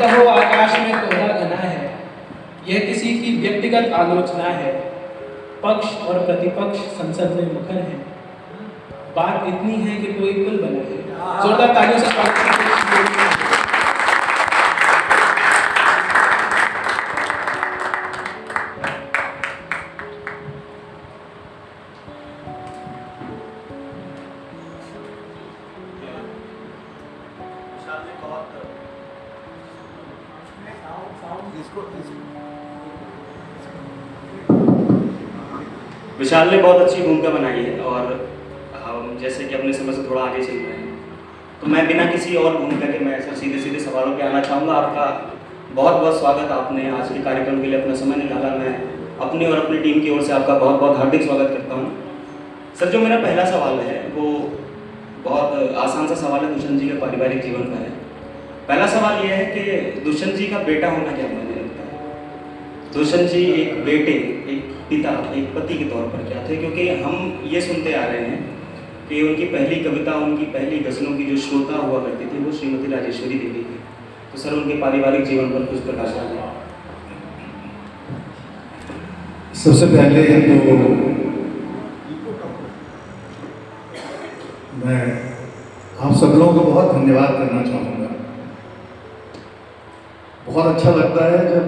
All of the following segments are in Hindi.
कहो आकाश में कोहरा घना है, यह किसी की व्यक्तिगत आलोचना है। पक्ष और प्रतिपक्ष संसद में मुखर है, बात इतनी है कि कोई पुल बना है। जोरदार तालियों से विशाल ने बहुत अच्छी भूमिका बनाई है और हम जैसे कि अपने समय से थोड़ा आगे चल रहे हैं, तो मैं बिना किसी और भूमिका के मैं सीधे सीधे सवालों पे आना चाहूँगा। आपका बहुत बहुत स्वागत, आपने आज के कार्यक्रम के लिए अपना समय निकाला। मैं अपनी और अपनी टीम की ओर से आपका बहुत बहुत हार्दिक स्वागत करता हूँ। सर, जो मेरा पहला सवाल है वो बहुत आसान सा सवाल है, दुष्यंत जी के पारिवारिक जीवन पर है। पहला सवाल यह है कि दुष्यंत जी का बेटा होना क्या मायने रखता है? दुष्यंत जी एक बेटे, एक पिता, एक पति के तौर पर क्या थे? क्योंकि हम ये सुनते आ रहे हैं कि उनकी पहली कविता, उनकी पहली गज़लों की जो श्रोता हुआ करती थी वो श्रीमती राजेश्वरी देवी थी। तो सर, उनके पारिवारिक जीवन पर कुछ प्रकाश डालिए। सबसे पहले तो मैं आप सब लोगों को बहुत धन्यवाद करना चाहूँगा। बहुत अच्छा लगता है जब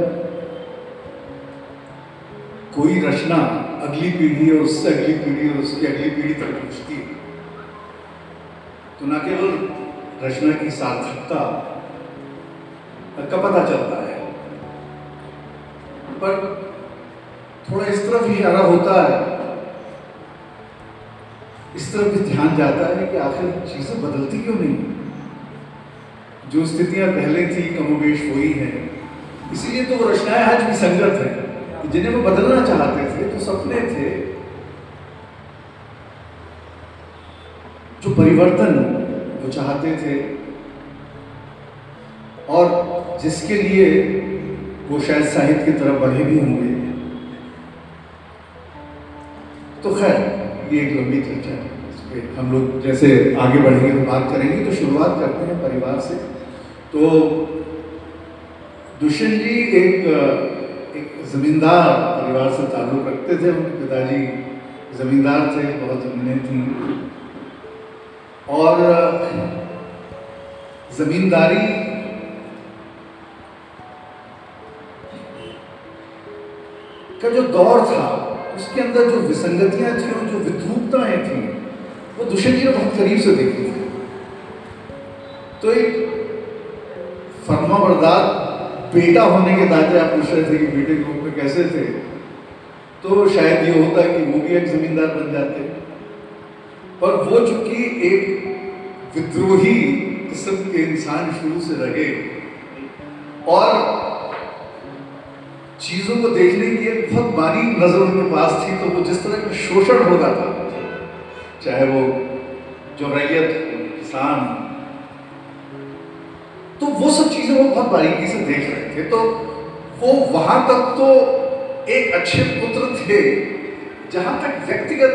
कोई रचना अगली पीढ़ी और उससे अगली पीढ़ी और उसकी अगली पीढ़ी तक पहुँचती है, तो न केवल रचना की सार्थकता का पता चलता है, पर थोड़ा इस तरफ इशारा होता है, इस तरफ भी ध्यान जाता है कि आखिर चीज़ें बदलती क्यों नहीं। जो स्थितियां पहले थी कमोबेश हुई हैं, इसीलिए तो वो रचनाएं आज भी संगत है जिन्हें वो बदलना चाहते थे। तो सपने थे जो परिवर्तन वो चाहते थे और जिसके लिए वो शायद साहित्य की तरफ बढ़े भी होंगे। तो खैर, ये एक लंबी चर्चा है, हम लोग जैसे आगे बढ़ेंगे तो बात करेंगे। तो शुरुआत करते हैं परिवार से। तो दुष्यंत जी एक ज़मींदार परिवार से ताल्लुक़ रखते थे। उनके पिताजी ज़मींदार थे, बहुत ज़मीनें थीं और ज़मींदारी का जो दौर था उसके अंदर जो विसंगतियाँ थीं और जो विद्रूपताएँ थीं वो दुष्यंत जी ने बहुत करीब से देखी थी। तो एक फरमाबरदार बेटा होने के नाते आप पूछ रहे थे कि बेटे के रूप में कैसे थे, तो शायद ये होता कि वो भी एक जमींदार बन जाते, पर वो चूंकि एक विद्रोही किस्म के इंसान शुरू से रहे और चीज़ों को देखने की एक बहुत बारीक नज़र उनके पास थी, तो वो जिस तरह का शोषण होता था, चाहे वो जो रैयत किसान, तो वो सब चीज़ें वो बहुत बारीकी से देख रहे थे। तो वो वहाँ तक तो एक अच्छे पुत्र थे, जहाँ तक व्यक्तिगत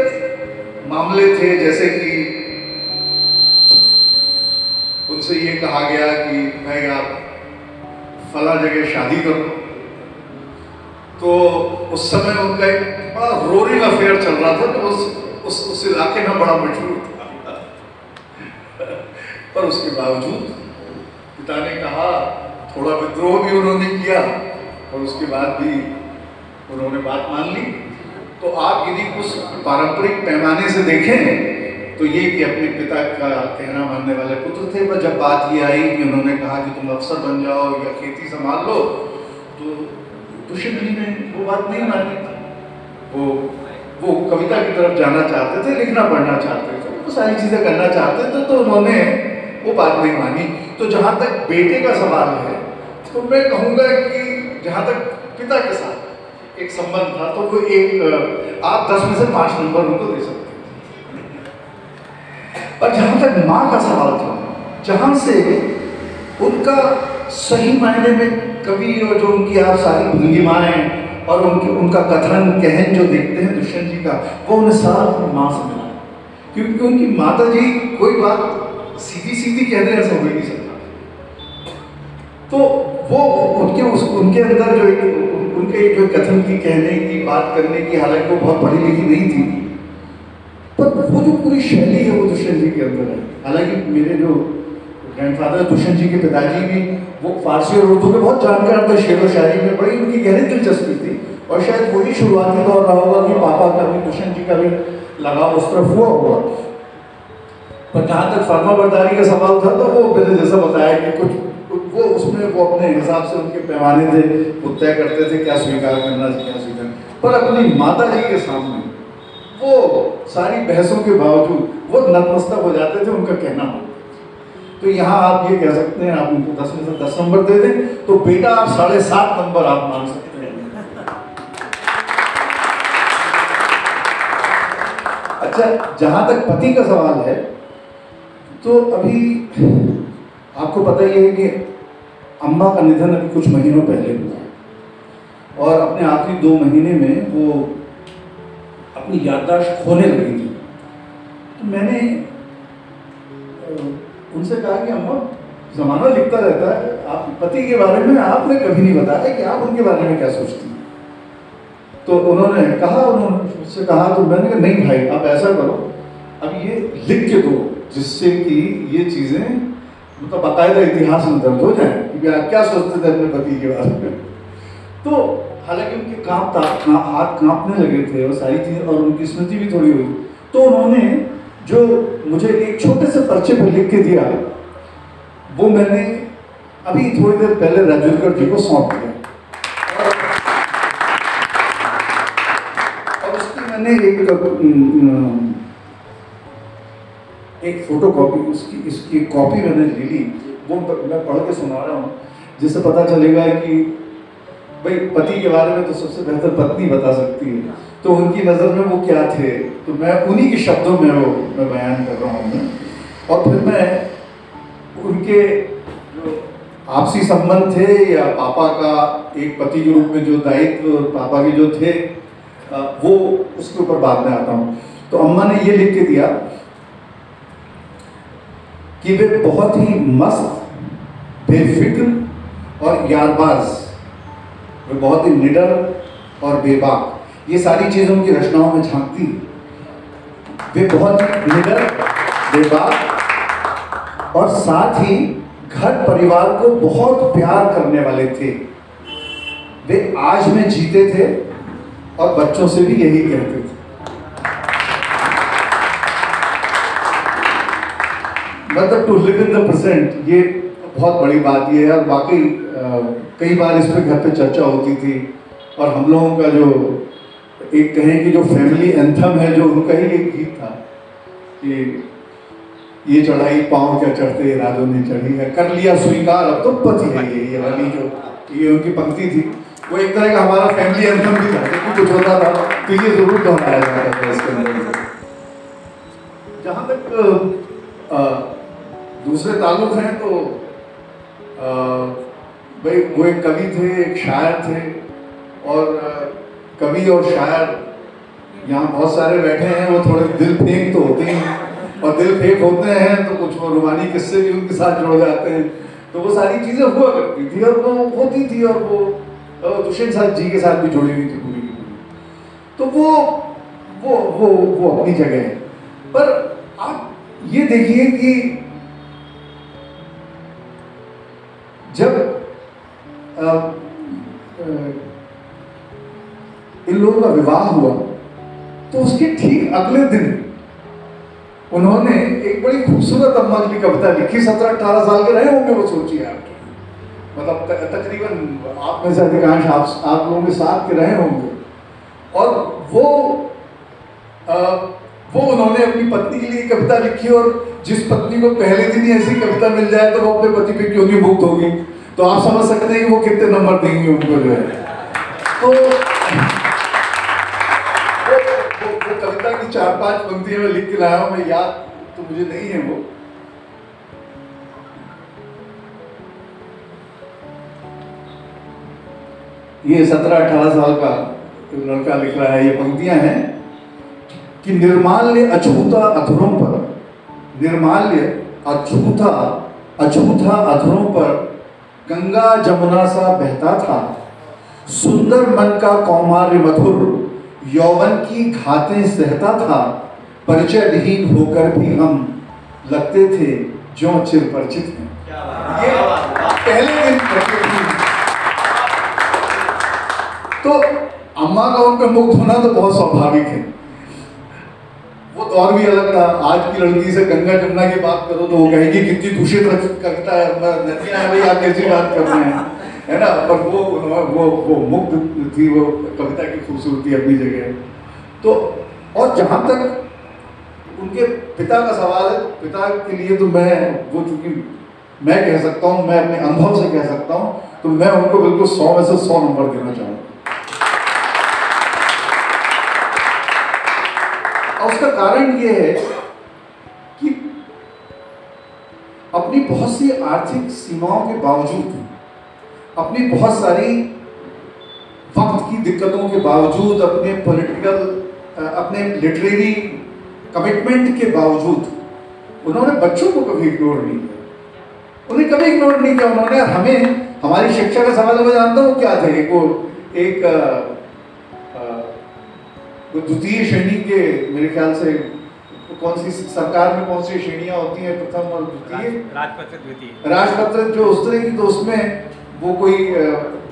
मामले थे, जैसे कि उनसे ये कहा गया कि भाई आप फला जगह शादी करो, तो उस समय उनका एक बड़ा रोरिंग अफेयर चल रहा था। तो उस इलाके में बड़ा मशहूर था, पर उसके बावजूद पिता ने कहा, थोड़ा विद्रोह भी उन्होंने किया और उसके बाद भी उन्होंने बात मान ली। तो आप यदि उस पारंपरिक पैमाने से देखें तो ये कि अपने पिता का कहना मानने वाले पुत्र थे, पर जब बात ये आई कि उन्होंने कहा कि तुम अफसर बन जाओ या खेती संभाल लो, तो दुष्यंत जी ने वो बात नहीं मानी। वो कविता की तरफ जाना चाहते थे, लिखना पढ़ना चाहते थे, वो सारी चीज़ें करना चाहते थे, तो उन्होंने वो बात नहीं मानी। तो जहाँ तक बेटे का सवाल है, तो मैं कहूँगा कि जहाँ तक पिता के साथ एक संबंध था, तो वो एक आप 10 में से 5 नंबर उनको दे सकते। और जहाँ तक माँ का सवाल था, जहाँ से उनका सही मायने में कवि और जो उनकी आप सारी भंगिमाएँ और उनका कथन कहन जो देखते हैं दुष्यंत जी का, वो उन्हें सारा अपनी माँ से मिला, क्योंकि उनकी माता जी कोई बात सीधी सीधी कहने ऐसा हो ही नहीं सकता। तो वो उनके अंदर जो उनके जो कथन की कहने की बात करने की, हालांकि वो बहुत पढ़ी लिखी नहीं थी, पर वो जो पूरी शैली है वो दुष्यंत जी के अंदर है। हालांकि मेरे जो ग्रैंडफादर दुष्यंत जी के पिताजी भी वो फारसी और उर्दू में बहुत जानकार थे, शेर और शायरी में बड़ी उनकी गहरी दिलचस्पी थी, और शायद वही शुरुआती दौर रहा होगा कि पापा का भी दुष्यंत जी का भी लगाव उस तरफ हुआ होगा। पर जहाँ तक फर्मा बरदारी का सवाल था, तो वो मैंने जैसा बताया कि कुछ वो उसमें वो अपने हिसाब से उनके पैमाने थे, वो तय करते थे क्या स्वीकार करना क्या स्वीकार। पर अपनी माता जी के सामने वो सारी बहसों के बावजूद वो नतमस्तक हो जाते थे, उनका कहना हो। तो यहाँ आप ये कह सकते हैं, आप उनको 10 में से 10 नंबर दे दें तो बेटा आप 7.5 नंबर आप मांग सकते हैं। अच्छा, जहाँ तक पति का सवाल है, तो अभी आपको पता ही है कि अम्मा का निधन अभी कुछ महीनों पहले हुआ, और अपने आखिरी 2 महीने में वो अपनी याददाश्त खोने लगी थी। तो मैंने उनसे कहा कि अम्मा, जमाना लिखता रहता है, आप पति के बारे में आपने कभी नहीं बताया कि आप उनके बारे में क्या सोचती हैं। तो उन्होंने कहा, उन्होंने मुझसे कहा, तो मैंने कहा नहीं भाई, आप ऐसा करो, अब ये लिख के दो जिससे कि ये चीज़ें मतलब बाकायदा इतिहास में दर्ज हो जाए कि आप क्या सोचते थे अपने पति के बारे में। तो हालांकि उनके हाथ काँपने लगे थे और सारी चीज़ें, और उनकी स्मृति भी थोड़ी हुई, तो उन्होंने जो मुझे एक छोटे से पर्चे पर लिख के दिया, वो मैंने अभी थोड़ी देर पहले राजेंद्र जी को सौंप दिया, और उसकी मैंने एक फोटो कॉपी इसकी कॉपी मैंने ले ली। वो मैं पढ़ के सुना रहा हूँ, जिससे पता चलेगा कि भाई पति के बारे में तो सबसे बेहतर पत्नी बता सकती है, तो उनकी नज़र में वो क्या थे, तो मैं उन्हीं के शब्दों में वो मैं बयान कर रहा हूँ। और फिर मैं उनके जो आपसी संबंध थे, या पापा का एक पति के रूप में जो दायित्व और पापा के जो थे, वो उसके ऊपर बाद में आता हूँ। तो अम्मा ने ये लिख के दिया कि वे बहुत ही मस्त, बेफिक्र और यारबाज, वे बहुत ही निडर और बेबाक, ये सारी चीज़ों की रचनाओं में झांकती, वे बहुत ही निडर, बेबाक और साथ ही घर परिवार को बहुत प्यार करने वाले थे। वे आज में जीते थे और बच्चों से भी यही कहते थे। मतलब to live in the present, ये बहुत बड़ी बात ये है। और बाकी कई बार इस पर घर पे चर्चा होती थी, और हम लोगों का जो एक कहें कि जो फैमिली एंथम है, जो उनका ही एक गीत था कि ये चढ़ाई पाँव क्या चढ़ते इरादों ने चढ़ी है, कर लिया स्वीकार अब तो पति है। ये वाली जो ये उनकी पंक्ति थी, वो एक तरह का हमारा फैमिली एंथम भी था, क्योंकि कुछ होता था तो ये जरूर दोहराया जाता था इसके अंदर। जहाँ तक दूसरे ताल्लुक हैं, तो भाई वो एक कवि थे, एक शायर थे, और कवि और शायर यहाँ बहुत सारे बैठे हैं, वो थोड़े दिल फेंक तो होते हैं, और दिल फेंक होते हैं तो कुछ वो रूमानी किस्से भी उनके साथ जुड़ जाते हैं। तो वो सारी चीज़ें हुआ करती थी, और वो होती थी, और वो दुष्यंत जी के साथ भी जुड़ी हुई थी पूरी की पूरी। तो वो अपनी जगह है। पर आप ये देखिए कि जब इन लोगों का विवाह हुआ, तो उसके ठीक अगले दिन उन्होंने एक बड़ी खूबसूरत अम्मा की कविता लिखी। 17-18 साल के रहे होंगे वो, सोचिए आप, मतलब तकरीबन आप में से अधिकांश आप लोगों के साथ के रहे होंगे। और वो उन्होंने अपनी पत्नी के लिए कविता लिखी, और जिस पत्नी को पहले दिन ही ऐसी कविता मिल जाए तो वो अपने पति पे क्यों नहीं मुक्त होगी, तो आप समझ सकते हैं कि वो कितने नंबर देंगे उनको जो है। तो कविता की 4-5 पंक्तियां में लिख के लाया हूं मैं, याद तो मुझे नहीं है वो। ये 17-18 साल का लड़का लिख रहा है, ये पंक्तियां हैं कि निर्माल्य अछूता अधरों पर, निर्माल्य अछूता अधरों पर गंगा जमुना सा बहता था, सुंदर मन का कौमार्य मधुर, यौवन की घातें सहता था, परिचयहीन होकर भी हम लगते थे जो चिरपरिचित हैं। ये पहले दिन तो अम्मा का उनका मुख धोना तो बहुत स्वाभाविक है, वो तो और भी अलग था। आज की लड़की से गंगा जमुना की बात करो तो वो कहेगी कितनी दूषित करता है नदियाँ हैं, भाई आप कैसी बात कर रहे हैं, है ना। पर वो मुक्त थी, वो कविता की खूबसूरती अपनी जगह। तो और जहाँ तक उनके पिता का सवाल है, पिता के लिए तो मैं वो चूँकि मैं कह सकता हूँ, मैं अपने अनुभव से कह सकता हूँ, तो मैं उनको बिल्कुल 100 में से 100 नंबर देना चाहूँगा। और उसका कारण ये है कि अपनी बहुत सी आर्थिक सीमाओं के बावजूद, अपनी बहुत सारी वक्त की दिक्कतों के बावजूद, अपने पॉलिटिकल, अपने लिटरेरी कमिटमेंट के बावजूद उन्होंने बच्चों को कभी इग्नोर नहीं किया, उन्हें कभी इग्नोर नहीं किया। उन्होंने हमें हमारी शिक्षा का सवाल, मैं जानता हूँ क्या थे, वो एक द्वितीय श्रेणी के, मेरे ख्याल से कौन सी सरकार में कौन सी श्रेणियाँ होती हैं, प्रथम और द्वितीय, राजपत्र द्वितीय, राजपत्र जो उस तरह की, तो उसमें वो कोई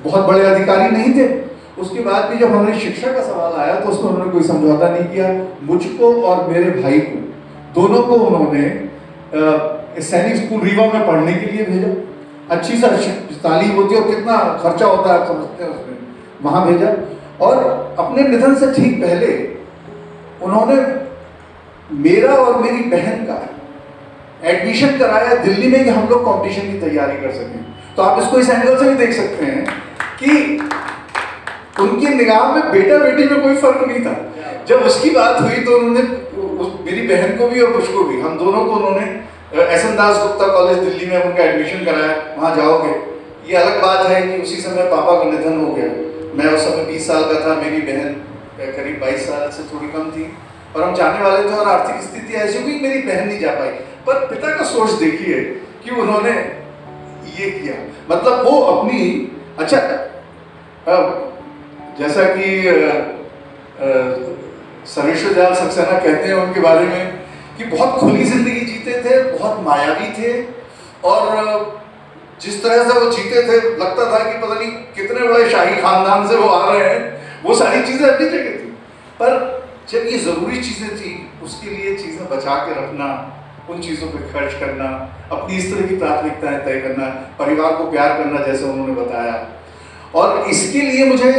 बहुत बड़े अधिकारी नहीं थे। उसके बाद भी जब हमने शिक्षा का सवाल आया तो उसमें उन्होंने कोई समझौता नहीं किया। मुझको और मेरे भाई को, दोनों को उन्होंने सैनिक स्कूल रीवा में पढ़ने के लिए भेजा। अच्छी सा तालीम होती है और कितना खर्चा होता है आप समझते हैं, उसमें वहाँ भेजा। और अपने निधन से ठीक पहले उन्होंने मेरा और मेरी बहन का एडमिशन कराया दिल्ली में कि हम लोग कॉम्पिटिशन की तैयारी कर सकें। तो आप इसको इस एंगल से भी देख सकते हैं कि उनकी निगाह में बेटा बेटी में कोई फर्क नहीं था। जब उसकी बात हुई तो उन्होंने मेरी बहन को भी और मुझको भी, हम दोनों को उन्होंने एसएन दास गुप्ता कॉलेज दिल्ली में उनका एडमिशन कराया। वहाँ जाओगे, ये अलग बात है कि उसी समय पापा का निधन हो गया। मैं उस समय 20 साल का था, मेरी बहन करीब 22 साल से थोड़ी कम थी, और हम जाने वाले थे। और आर्थिक स्थिति ऐसी हुई, मेरी बहन नहीं जा पाई। पर पिता का सोच देखिए कि उन्होंने ये किया, मतलब वो अपनी, अच्छा जैसा कि सरिशो जाल सक्सेना कहते हैं उनके बारे में कि बहुत खुली जिंदगी जीते थे, बहुत मायावी थे, और जिस तरह से वो जीते थे लगता था कि पता नहीं कितने बड़े शाही खानदान से वो आ रहे हैं। वो सारी चीज़ें अपनी जगह थी, पर जब ये ज़रूरी चीज़ें थी उसके लिए चीज़ें बचा के रखना, उन चीज़ों पर खर्च करना, अपनी इस तरह की प्राथमिकताएं तय करना, परिवार को प्यार करना, जैसे उन्होंने बताया। और इसके लिए मुझे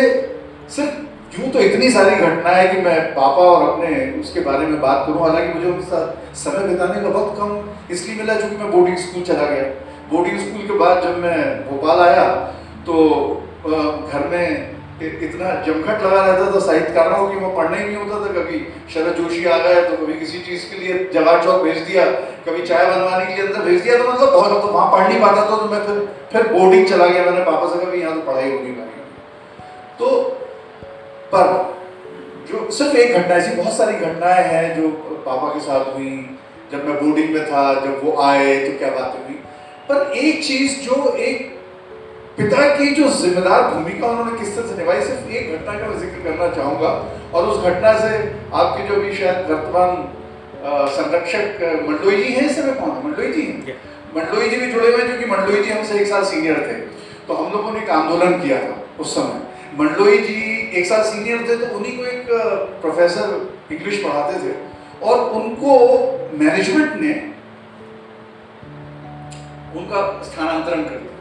सिर्फ यूँ तो इतनी सारी घटनाएं कि मैं पापा और अपने उसके बारे में बात करूँ, हालांकि मुझे उनके साथ समय बिताने का वक्त कम इसलिए मिला चूँकि मैं बोर्डिंग स्कूल चला गया। बोर्डिंग स्कूल के बाद जब मैं भोपाल आया तो घर में इतना जमघट लगा रहता था साहित्यकारों की, वो पढ़ने ही नहीं होता था। कभी शरद जोशी आ गए तो कभी किसी चीज़ के लिए जवाहर चौक भेज दिया, कभी चाय बनवाने के लिए अंदर भेज दिया, तो मतलब बहुत, तो वहाँ पढ़ नहीं पाता था। तो मैं फिर बोर्डिंग चला गया। मैंने पापा से कभी यहाँ तो पढ़ाई हो नहीं पाई। तो पर जो सिर्फ एक घटना, ऐसी बहुत सारी घटनाएँ हैं जो पापा के साथ हुई जब मैं बोर्डिंग में था। जब वो आए तो क्या बातें हुई, पर एक चीज़ जो एक पिता की जो जिम्मेदार भूमिका उन्होंने किस तरह से निभाई, सिर्फ एक घटना का मैं जिक्र करना चाहूँगा। और उस घटना से आपके जो भी शायद वर्तमान संरक्षक मंडलोई जी हैं, इस समय कौन है, मंडलोई जी हैं, मंडलोई जी भी जुड़े हुए हैं, क्योंकि मंडलोई जी हमसे एक साल सीनियर थे। तो हम लोगों ने एक आंदोलन किया था उस समय। मंडलोई जी एक साल सीनियर थे, तो उन्हीं को एक प्रोफेसर इंग्लिश पढ़ाते थे, और उनको मैनेजमेंट ने उनका स्थानांतरण कर दिया।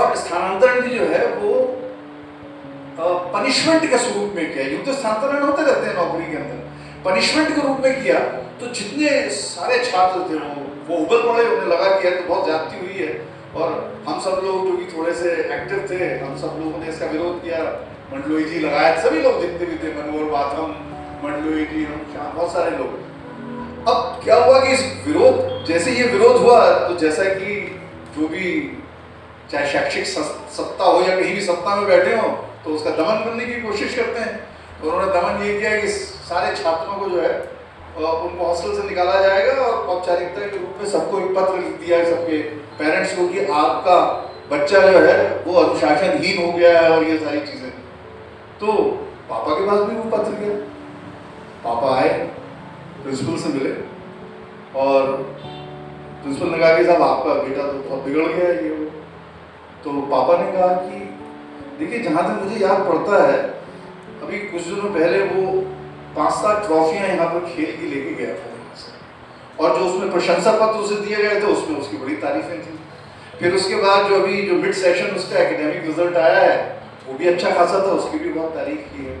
और स्थानांतरण भी जो है वो पनिशमेंट के स्वरूप में किया। यूँ तो स्थानांतरण होते रहते हैं नौकरी के अंदर, पनिशमेंट के रूप में किया। तो जितने सारे छात्र थे वो उबल पड़े, उन्हें लगा कि तो बहुत ज्यादती हुई है। और हम सब लोग जो कि थोड़े से एक्टिव थे, हम सब लोगों ने इसका विरोध किया। मंडलोई जी लगाया, सभी लोग जितने भी थे, मनोहर वाथम, मंडलोई जी, हम बहुत सारे लोग। अब क्या हुआ कि इस विरोध, जैसे ये विरोध हुआ तो जैसा कि जो भी चाहे शैक्षिक सत्ता हो या कहीं भी सत्ता में बैठे हो तो उसका दमन करने की कोशिश करते हैं। तो उन्होंने दमन ये किया कि सारे छात्रों को जो है उनको हॉस्टल से निकाला जाएगा और औपचारिकता के रूप में सबको एक पत्र लिख दिया है सबके पेरेंट्स को कि आपका बच्चा जो है वो अनुशासनहीन हो गया है और ये सारी चीज़ें। तो पापा के पास भी वो पत्र गया, पापा आए प्रिंसिपल से मिले और प्रिंसिपल ने कहा कि साहब आपका बेटा तो बहुत बिगड़ गया है ये। तो पापा ने कहा कि देखिए जहाँ तक मुझे याद पड़ता है अभी कुछ दिनों पहले वो 5-7 ट्रॉफियाँ यहाँ पर खेल की लेके गया था और जो उसमें प्रशंसा पत्र उसे दिए गए थे उसमें उसकी बड़ी तारीफें थी। फिर उसके बाद जो अभी जो मिड सेशन उसका एकेडमिक रिजल्ट आया है वो भी अच्छा खासा था, उसकी भी बहुत तारीफ की है।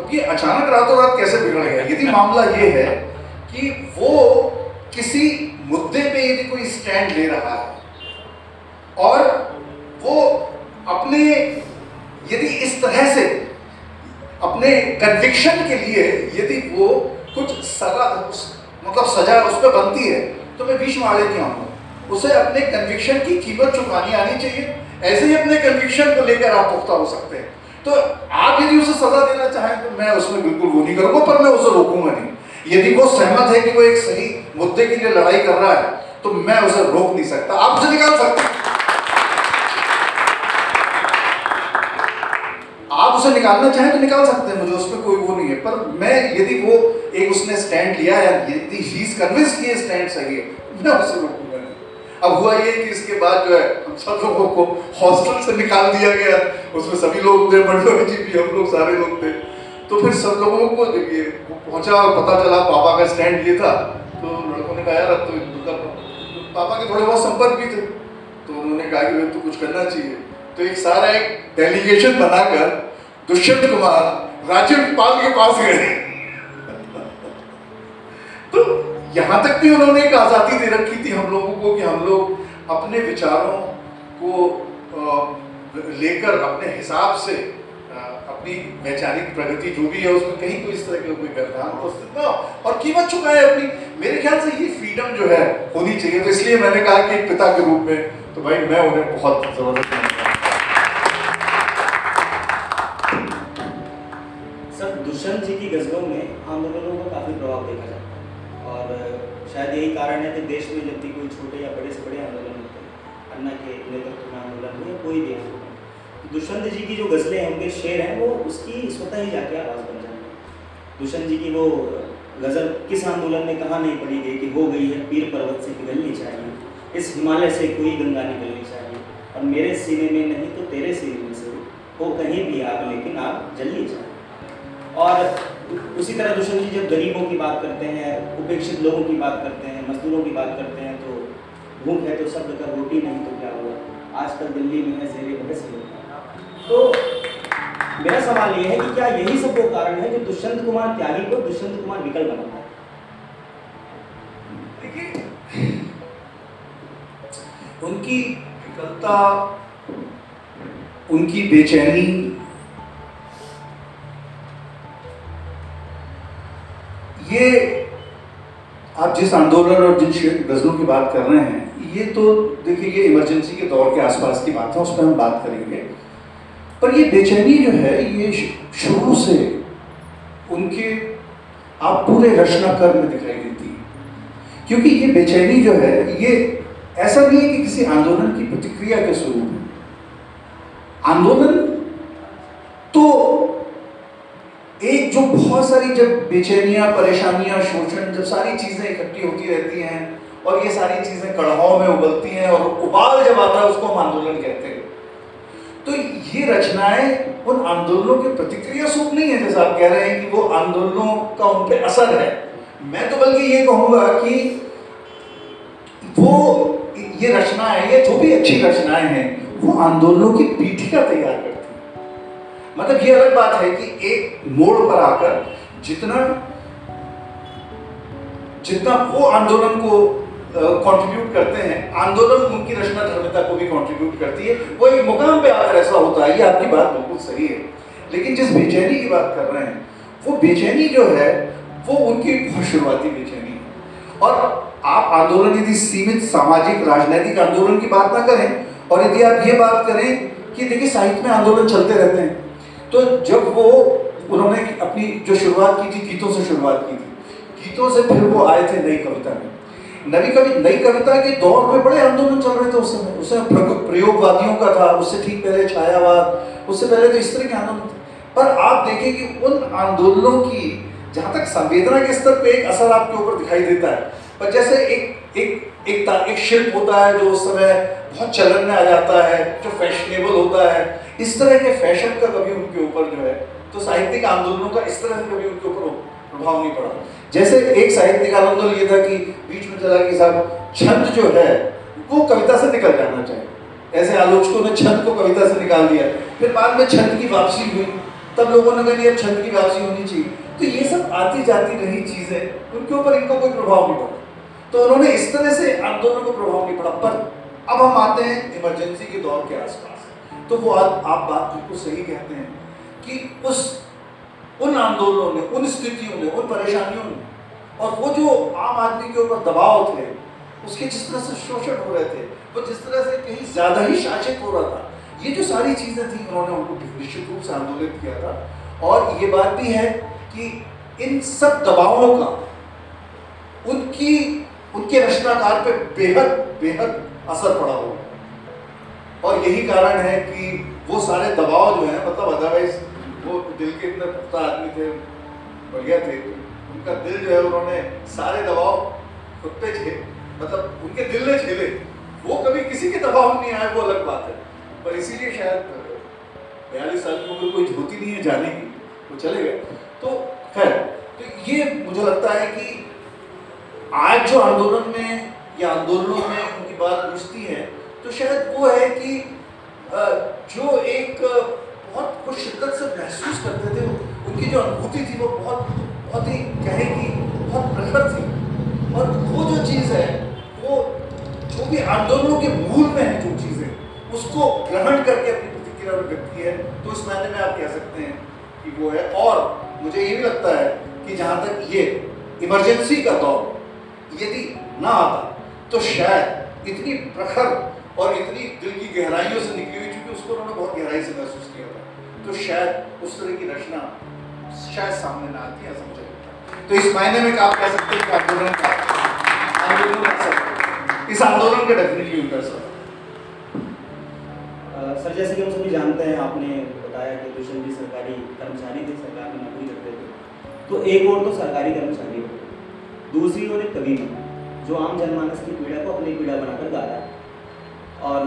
अब ये अचानक रातों रात कैसे बिगड़ गया? यदि मामला ये है कि वो किसी मुद्दे पर यदि कोई स्टैंड ले रहा है और वो अपने यदि इस तरह से अपने कन्विक्शन के लिए यदि वो कुछ सजा मतलब सजा उस पर बनती है तो मैं बीच में आड़े क्यों आऊँ? उसे अपने कन्विक्शन की कीमत चुकानी आनी चाहिए। ऐसे ही अपने कन्विक्शन को लेकर आप पुख्ता हो सकते हैं। तो आप यदि उसे सजा देना चाहें तो मैं उसमें बिल्कुल वो नहीं करूँगा, पर मैं उसे रोकूंगा नहीं। यदि वो सहमत है कि वो एक सही मुद्दे के लिए लड़ाई कर रहा है तो मैं उसे रोक नहीं सकता, आप उसे निकाल सकते हैं। आप उसे निकालना चाहें तो निकाल सकते हैं, मुझे उसमें कोई वो नहीं है, पर मैं यदि वो एक उसने स्टैंड लिया है यदि ही इज कन्विंस कि ये स्टैंड सही है मैं उसे रोकूंगा नहीं। अब हुआ ये कि इसके बाद जो है हम सब लोगों को हॉस्टल से निकाल दिया गया, उसमें सभी लोग थे, मंडलों जी भी हम लोग सारे लोग थे। तो फिर सब लोगों को जब ये पहुँचा और पता चला पापा का स्टैंड ये था तो लड़कों ने कहा यार अब तो पापा के थोड़े बहुत संपर्क भी थे तो उन्होंने कहा कि भाई तो कुछ करना चाहिए। तो एक सारा एक डेलीगेशन बनाकर दुष्यंत कुमार राज्यपाल के पास गए तो यहाँ तक भी उन्होंने एक आज़ादी दे रखी थी हम लोगों को कि हम लोग अपने विचारों को लेकर अपने हिसाब से अपनी वैचारिक प्रगति जो भी है उसमें कहीं कोई इस तरह के कोई गलत और कीमत चुकाए अपनी। मेरे ख्याल से ये फ्रीडम जो है होनी चाहिए। तो इसलिए मैंने कहा कि एक पिता के रूप में तो भाई मैं उन्हें बहुत जबरदस्त सर। दुष्यंत जी की गजलों में आंदोलनों का काफ़ी प्रभाव देखा जाता है और शायद यही कारण है कि देश में जब भी कोई छोटे या बड़े से बड़े आंदोलन होते हैं, अन्ना के नेतृत्व में आंदोलन में कोई भी आंदोलन, दुष्यंत जी की जो गजलें हैं उनके शेर हैं वो उसकी स्वतः ही जाके आवाज़ बन जाती है। दुष्यंत जी की वो गज़ल किस आंदोलन में कहाँ नहीं पड़ी गई कि हो गई है पीर पर्वत से पिघलनी चाहिए, इस हिमालय से कोई गंगा निकलनी चाहिए और मेरे सीने में नहीं तो तेरे सीने में से हो कहीं भी आग लेकिन आग जलनी चाहिए। और उसी तरह दुष्यंत जी जब गरीबों की बात करते हैं, उपेक्षित लोगों की बात करते हैं, मजदूरों की बात करते हैं तो भूख है तो शब्द का रोटी नहीं तो क्या हुआ, आज तक दिल्ली में है जेरे बहस होगा। तो मेरा सवाल ये है कि क्या यही सब वो कारण है जो दुष्यंत कुमार त्यागी को दुष्यंत कुमार विकल्प बनाता है? उनकी विकलता, उनकी बेचैनी, ये आप जिस आंदोलन और जिन गजलों की बात कर रहे हैं ये तो देखिए ये इमरजेंसी के दौर के आसपास की बात है, उस पर हम बात करेंगे, पर ये बेचैनी जो है ये शुरू से उनके आप पूरे रचनाक्रम में दिखाई देती है। क्योंकि ये बेचैनी जो है ये ऐसा नहीं है कि किसी आंदोलन की प्रतिक्रिया के स्वरूप है। आंदोलन तो एक जो बहुत सारी जब बेचैनियां, परेशानियां, शोषण, जब सारी चीजें इकट्ठी होती रहती हैं और ये सारी चीजें कड़ाहों में उबलती हैं और उबाल जब आता है उसको हम आंदोलन कहते हैं। तो ये रचनाएं उन आंदोलनों के प्रतिक्रिया स्वरूप नहीं है जैसा आप कह रहे हैं कि वो आंदोलनों का उन पर असर है। मैं तो बल्कि ये कहूँगा कि वो ये रचनाएं, ये जो भी अच्छी रचनाएं हैं वो आंदोलनों की पीठिका तैयार करती हैं। मतलब ये अलग बात है कि एक मोड़ पर आकर जितना वो आंदोलन को कंट्रीब्यूट करते हैं, आंदोलन उनकी रचना धर्मिता को भी कंट्रीब्यूट करती है। वो एक मुकाम पे आकर ऐसा होता है, ये आपकी बात बिल्कुल सही है। लेकिन जिस बेचैनी की बात कर रहे हैं वो बेचैनी जो है वो उनकी बहुत शुरुआती बेचैनी है। और आप आंदोलन यदि सीमित सामाजिक राजनीतिक आंदोलन की बात ना करें और यदि आप ये बात करें कि देखिए साहित्य में आंदोलन चलते रहते हैं, तो जब वो उन्होंने अपनी जो शुरुआत की थी गीतों से शुरुआत की थी, गीतों से फिर वो आए थे नई कविता में। नई कविता के दौर में बड़े आंदोलन चल रहे थे उस समय। उस समय प्रयोगवादियों का था, उससे ठीक पहले छायावाद, उससे पहले तो इस तरह के आंदोलन थे। पर आप देखें कि उन आंदोलनों की जहाँ तक संवेदना के स्तर पे एक असर आपके ऊपर दिखाई देता है, पर जैसे एक शिल्प होता है जो उस समय बहुत चलन में आ जाता है, जो फैशनेबल होता है, इस तरह के फैशन का कभी उनके ऊपर जो है तो साहित्यिक आंदोलनों का इस तरह से कभी उनके ऊपर प्रभाव नहीं पड़ा। जैसे एक साहित्यिक आंदोलन ये था कि बीच में चला कि साहब छंद जो है वो कविता से निकल जाना चाहिए। ऐसे आलोचकों ने छंद को कविता से निकाल दिया, फिर बाद में छंद की वापसी हुई, तब लोगों ने कहा अब छंद की वापसी होनी चाहिए। तो ये सब आती जाती रही चीज़ें, उनके ऊपर इनको कोई प्रभाव नहीं पड़ा। तो उन्होंने इस तरह से आंदोलन को प्रभाव नहीं पड़ा। पर अब हम आते हैं इमरजेंसी के दौर के आसपास, तो वो आप बात बिल्कुल सही कहते हैं कि उन आंदोलनों ने, उन स्थितियों ने, उन परेशानियों ने और वो जो आम आदमी के ऊपर दबाव थे, उसके जिस तरह से शोषण हो रहे थे, वो जिस तरह से कहीं ज़्यादा ही शासित हो रहा था, ये जो सारी चीज़ें थी उन्होंने उनको निश्चित रूप से आंदोलित किया था। और ये बात भी है कि इन सब दबावों का उनके रचनाकार पे बेहद असर पड़ा होगा। और यही कारण है कि वो सारे दबाव जो है, मतलब अदरवाइज वो दिल के इतने पुख्ता आदमी थे, बढ़िया थे, उनका दिल जो है उन्होंने सारे दबाव खुद पे झेले, मतलब उनके दिल ने झेले, वो कभी किसी के दबाव नहीं आए, वो अलग बात है। पर इसीलिए शायद 42 साल की उम्र कोई झूठी नहीं है जाने की, वो चले गए। तो खैर, तो ये मुझे लगता है कि आज जो आंदोलन में या आंदोलनों में उनकी बात पूछती है तो शायद वो है कि जो एक बहुत कुछ शिद्दत से महसूस करते थे, उनकी जो अनुभूति थी वो बहुत ही कहेगी बहुत प्रखर थी। और वो जो चीज़ है, वो जो भी आंदोलनों के मूल में है जो चीज़ें, उसको ग्रहण करके अपनी प्रतिक्रिया व्यक्ति है, तो इस मायने में आप कह सकते हैं कि वो है। और मुझे ये भी लगता है कि जहाँ तक ये इमरजेंसी का दौर यदि ना आता तो शायद इतनी प्रखर और इतनी दिल की गहराइयों से निकली हुई, चूँकि उसको उन्होंने बहुत गहराई से महसूस किया था, तो शायद उस तरह की रचना शायद सामने ना आती, ऐसा मुझे लगता है। तो इस मायने में आप कह सकते हैं कि इस आंदोलन का डेफिनेटली उनका असर। सर, जैसे कि हम सभी जानते हैं, आपने बताया कि दुष्यंत जी सरकारी कर्मचारी थे, सरकार में नौकरी करते थे, तो एक और तो सरकारी कर्मचारी थे, दूसरी ओर एक कवि जो आम जनमानस की पीड़ा को अपनी पीड़ा बनाकर गा रहा है। और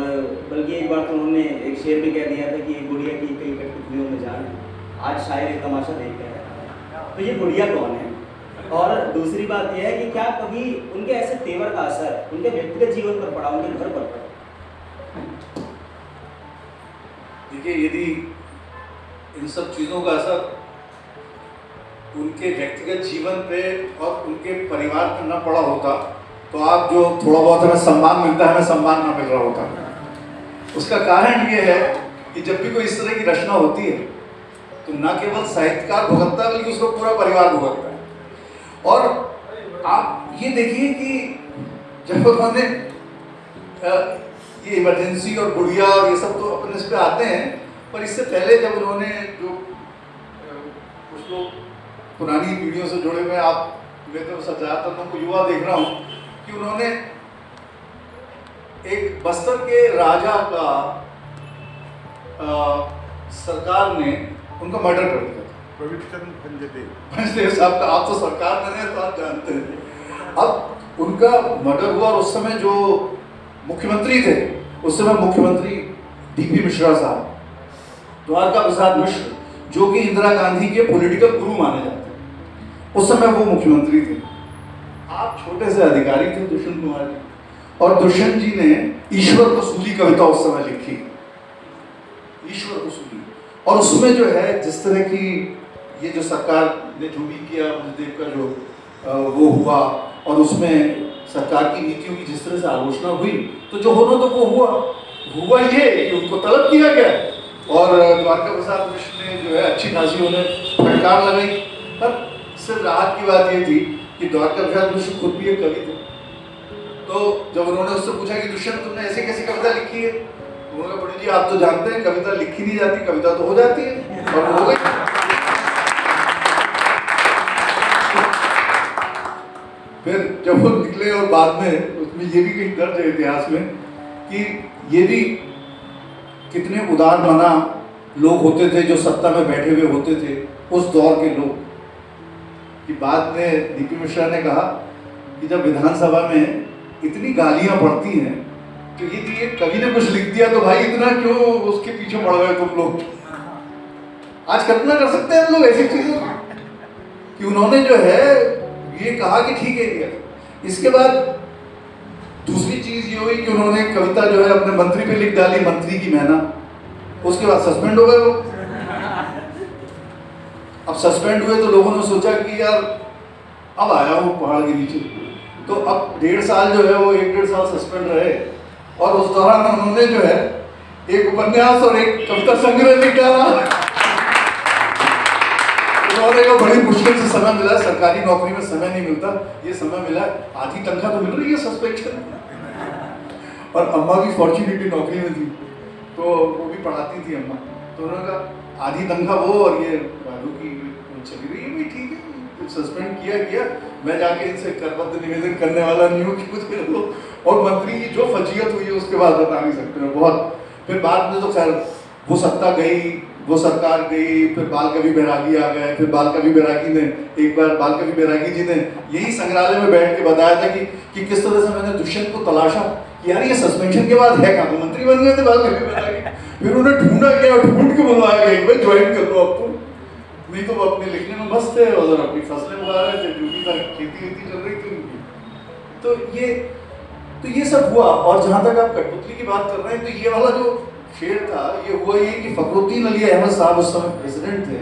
बल्कि एक बार तो उन्होंने एक शेर भी कह दिया था कि एक गुड़िया की कई कठपुतलियों में जान, आज शायर एक तमाशा देख रहे हैं। तो ये गुड़िया कौन है? और दूसरी बात यह है कि क्या कभी उनके ऐसे तेवर का असर उनके व्यक्तिगत जीवन पर पड़ा, उनके घर पर पड़ा? देखिए, यदि इन सब चीज़ों का असर उनके व्यक्तिगत जीवन पे और उनके परिवार पर ना पड़ा होता तो आप जो थोड़ा बहुत हमें सम्मान मिलता है, हमें सम्मान ना मिल रहा होता। उसका कारण ये है कि जब भी कोई इस तरह की रचना होती है तो ना केवल साहित्यकार भुगतता है, बल्कि उसको पूरा परिवार भुगतता है। और आप ये देखिए कि जब उन्होंने ये इमरजेंसी और गुड़िया और ये सब तो अपने इस पर आते हैं, पर इससे पहले जब उन्होंने जो कुछ लोग पुरानी पीढ़ियों से जुड़े हुए आप मैं तो सजातनों को युवा देख रहा हूँ कि उन्होंने एक बस्तर के राजा का सरकार ने उनका मर्डर कर दिया था, प्रवीरचंद्र भंजदेव साहब का। आप तो सरकार में हैं तो आप जानते हैं। अब उनका मर्डर हुआ और उस समय जो मुख्यमंत्री थे, उस समय मुख्यमंत्री डीपी मिश्रा साहब, द्वारका प्रसाद मिश्र, जो कि इंदिरा गांधी के पॉलिटिकल गुरु माने जाते हैं, उस समय वो मुख्यमंत्री थे। आप छोटे से अधिकारी थे दुष्यंत कुमार जी, और दुष्यंत जी ने ईश्वर को सूली कविता उस समय लिखी, ईश्वर को सूली। और उसमें जो है जिस तरह की ये जो सरकार ने जो भी किया, भंजदेव का जो वो हुआ, और उसमें सरकार की नीतियों की जिस तरह से आलोचना हुई, तो जो होना तो वो हुआ ये कि उनको तलब किया गया और द्वारका प्रसाद मिश्र ने जो है अच्छी खासी उन्हें फटकार लगाई। पर सिर्फ राहत की बात ये थी कि द्वारका प्रसाद मिश्र खुद भी एक कवि थे। तो जब उन्होंने उससे पूछा कि दुष्यंत तुमने ऐसी कैसी कविता लिखी है, उन्होंने बोला जी आप तो जानते हैं कविता लिखी नहीं जाती, कविता तो हो जाती है, और हो गई। फिर जब वो निकले और बाद में उसमें ये भी कहीं दर्ज है इतिहास में कि ये भी कितने उदार मना लोग होते थे जो सत्ता में बैठे हुए होते थे उस दौर के लोग, कि बाद में डीपी मिश्रा ने कहा कि जब विधानसभा में इतनी गालियां पड़ती हैं तो ये कवि ने कुछ लिख दिया तो भाई इतना क्यों उसके पीछे पड़ गए तुम लोग। आज कल्पना कर सकते हैं हम लोग ऐसी चीज़ों कि उन्होंने जो है ये कहा कि ठीक है। इसके बाद दूसरी चीज़ ये हुई कि उन्होंने कविता जो है अपने मंत्री पे लिख डाली, मंत्री की मैना, उसके बाद सस्पेंड हो गए वो। अब सस्पेंड हुए तो लोगों ने सोचा कि यार अब आया वो पहाड़ के नीचे, तो अब 1.5 साल जो है वो 1-1.5 साल सस्पेंड रहे और उस दौरान उन्होंने जो है एक उपन्यास और एक कविता संग्रह लिख डाला। उन्होंने बड़ी मुश्किल से समय मिला, सरकारी नौकरी में समय नहीं मिलता, ये समय मिला, आधी तनख्वाह तो मिल रही है सस्पेंशन, और अम्मा की फॉर्चुनेटली नौकरी में थी तो वो भी पढ़ाती थी अम्मा, तो उन्होंने कहा आधी तनख्वाह वो और ये बालू की चली रही है, ठीक है सस्पेंड किया मैं जाके इनसे करबद्ध निवेदन करने वाला नहीं हूँ कि कुछ कर लो। और मंत्री की जो फजीयत हुई है उसके बाद बता नहीं सकते हैं बहुत। फिर बाद में तो खैर वो सत्ता गई, वो सरकार गई, फिर बालकवि बैरागी आ गए, फिर बालकवि बैरागी ने एक बार बालकवि बैरागी जी ने यही संग्रहालय में बैठ के बताया था कि किस तरह से मैंने दुष्यंत को तलाशा कि यार ये सस्पेंशन के बाद है कहाँ, मंत्री बन गए थे बालकवि बैरागी, फिर उन्हें ढूंढा गया और ढूंढ के बुलवाया गया एक बार ज्वाइन कर लो आपको, नहीं तो वो अपने लिखने में मस्त थे और अपनी फसलें उगा रहे थे, ड्यूटी का खेती वेती चल रही थी उनकी। तो ये सब हुआ। और जहाँ तक आप कठपुतली की बात कर रहे हैं तो ये वाला जो शेर था ये हुआ ये कि फखरुद्दीन अली अहमद साहब उस समय प्रेसिडेंट थे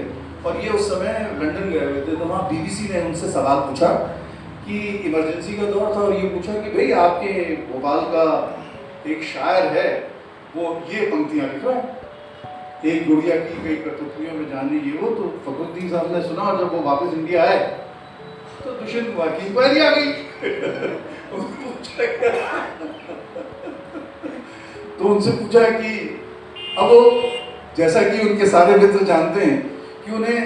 और ये उस समय लंदन गए हुए थे, तो वहाँ BBC ने उनसे सवाल पूछा कि इमरजेंसी का दौर था और ये पूछा कि भाई आपके भोपाल का एक शायर है वो ये पंक्तियाँ लिख रहा है, एक गुड़िया की गई कठपुतलियों में जाने ये वो, तो फखरुद्दीन साहब ने सुना और जब वो वापस इंडिया आए तो दुष्यंत कुमार की इंक्वायरी आ गई तो उनसे पूछा कि अब वो जैसा कि उनके सारे मित्र जानते हैं कि उन्हें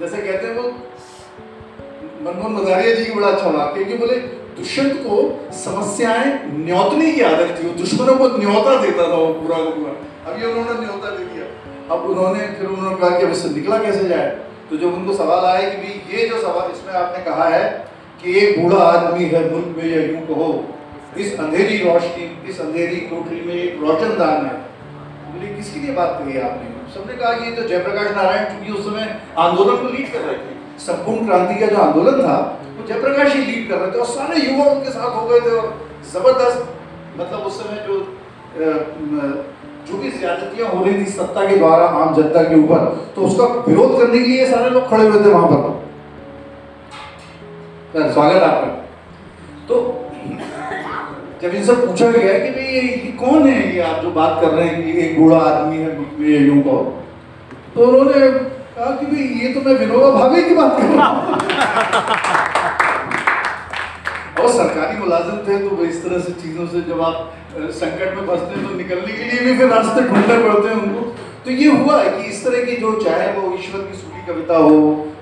जैसे कहते हैं वो मनमोहन मदारिया जी की बड़ा अच्छा वाक्य कि बोले दुष्यंत को समस्याएं न्योतने की आदत थी, वो दुश्मनों को न्योता देता था वो पूरा का पूरा। अब ये उन्होंने न्योता दे दिया, अब फिर उन्होंने कहा कि अब इससे निकला कैसे जाए, तो जब उनको सवाल आया कि भाई ये जो सवाल इसमें आपने कहा है कि एक बूढ़ा आदमी है मुल्क में या यूं कहो इस अंधेरी रोशनी इस अंधेरी कोठरी में एक रोशनदान है, बोले किसके लिए बात कही आपने, सबने कहा कि तो जयप्रकाश नारायण चूंकि उस समय आंदोलन को लीड कर रहे थे, संपूर्ण क्रांति का जो आंदोलन था वो जयप्रकाश ही लीड कर रहे थे और सारे युवा उनके साथ हो गए थे और जबरदस्त मतलब उस समय जो भी ज्यादतियाँ हो रही थी सत्ता के द्वारा आम जनता के ऊपर, तो उसका विरोध करने के लिए सारे लोग खड़े हुए थे वहां पर। स्वागत आपका। तो जब इनसे पूछा गया कि भाई ये कौन है ये आप जो बात कर रहे हैं कि एक बूढ़ा आदमी है यूं को, तो उन्होंने कहा कि भाई ये तो मैं विनोबा भावे की बात कर रहा हूँ और सरकारी मुलाजिम थे तो वो इस तरह से चीज़ों से जब आप संकट में फंसते हैं तो निकलने के लिए भी फिर रास्ते ढूंढने पड़ते हैं उनको। तो ये हुआ है कि इस तरह की जो चाहे वो ईश्वर की सूखी कविता हो,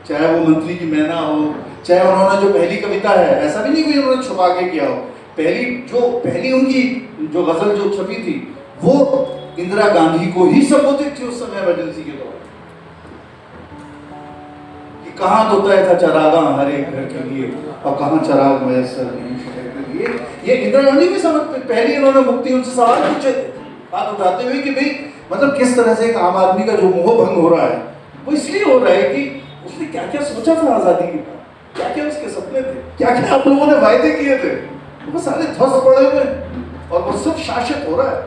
चाहे वो मंत्री की मैना हो, चाहे उन्होंने जो पहली कविता है, ऐसा भी नहीं कि उन्होंने छुपा के किया हो, पहली उनकी जो गजल जो छपी थी वो इंदिरा गांधी को ही संबोधित थी उस समय इमरजेंसी के दौरान कि कहाँ तो तय था चरागा हरे घर के लिए और कहाँ चराग मैसर नहीं। ये इंदिरा गांधी के समझ में पहले इन्होंने मुक्ति उनसे सवाल पूछे बात उठाते हुए कि भाई मतलब किस तरह से एक आम आदमी का जो मोह भंग हो रहा है वो इसलिए हो रहा है कि उसने क्या क्या सोचा था आज़ादी के बाद, क्या क्या उसके सपने थे, क्या क्या आप लोगों ने वायदे किए थे, वो सारे ध्वस्त पड़े हुए और वो सब शासित हो रहा है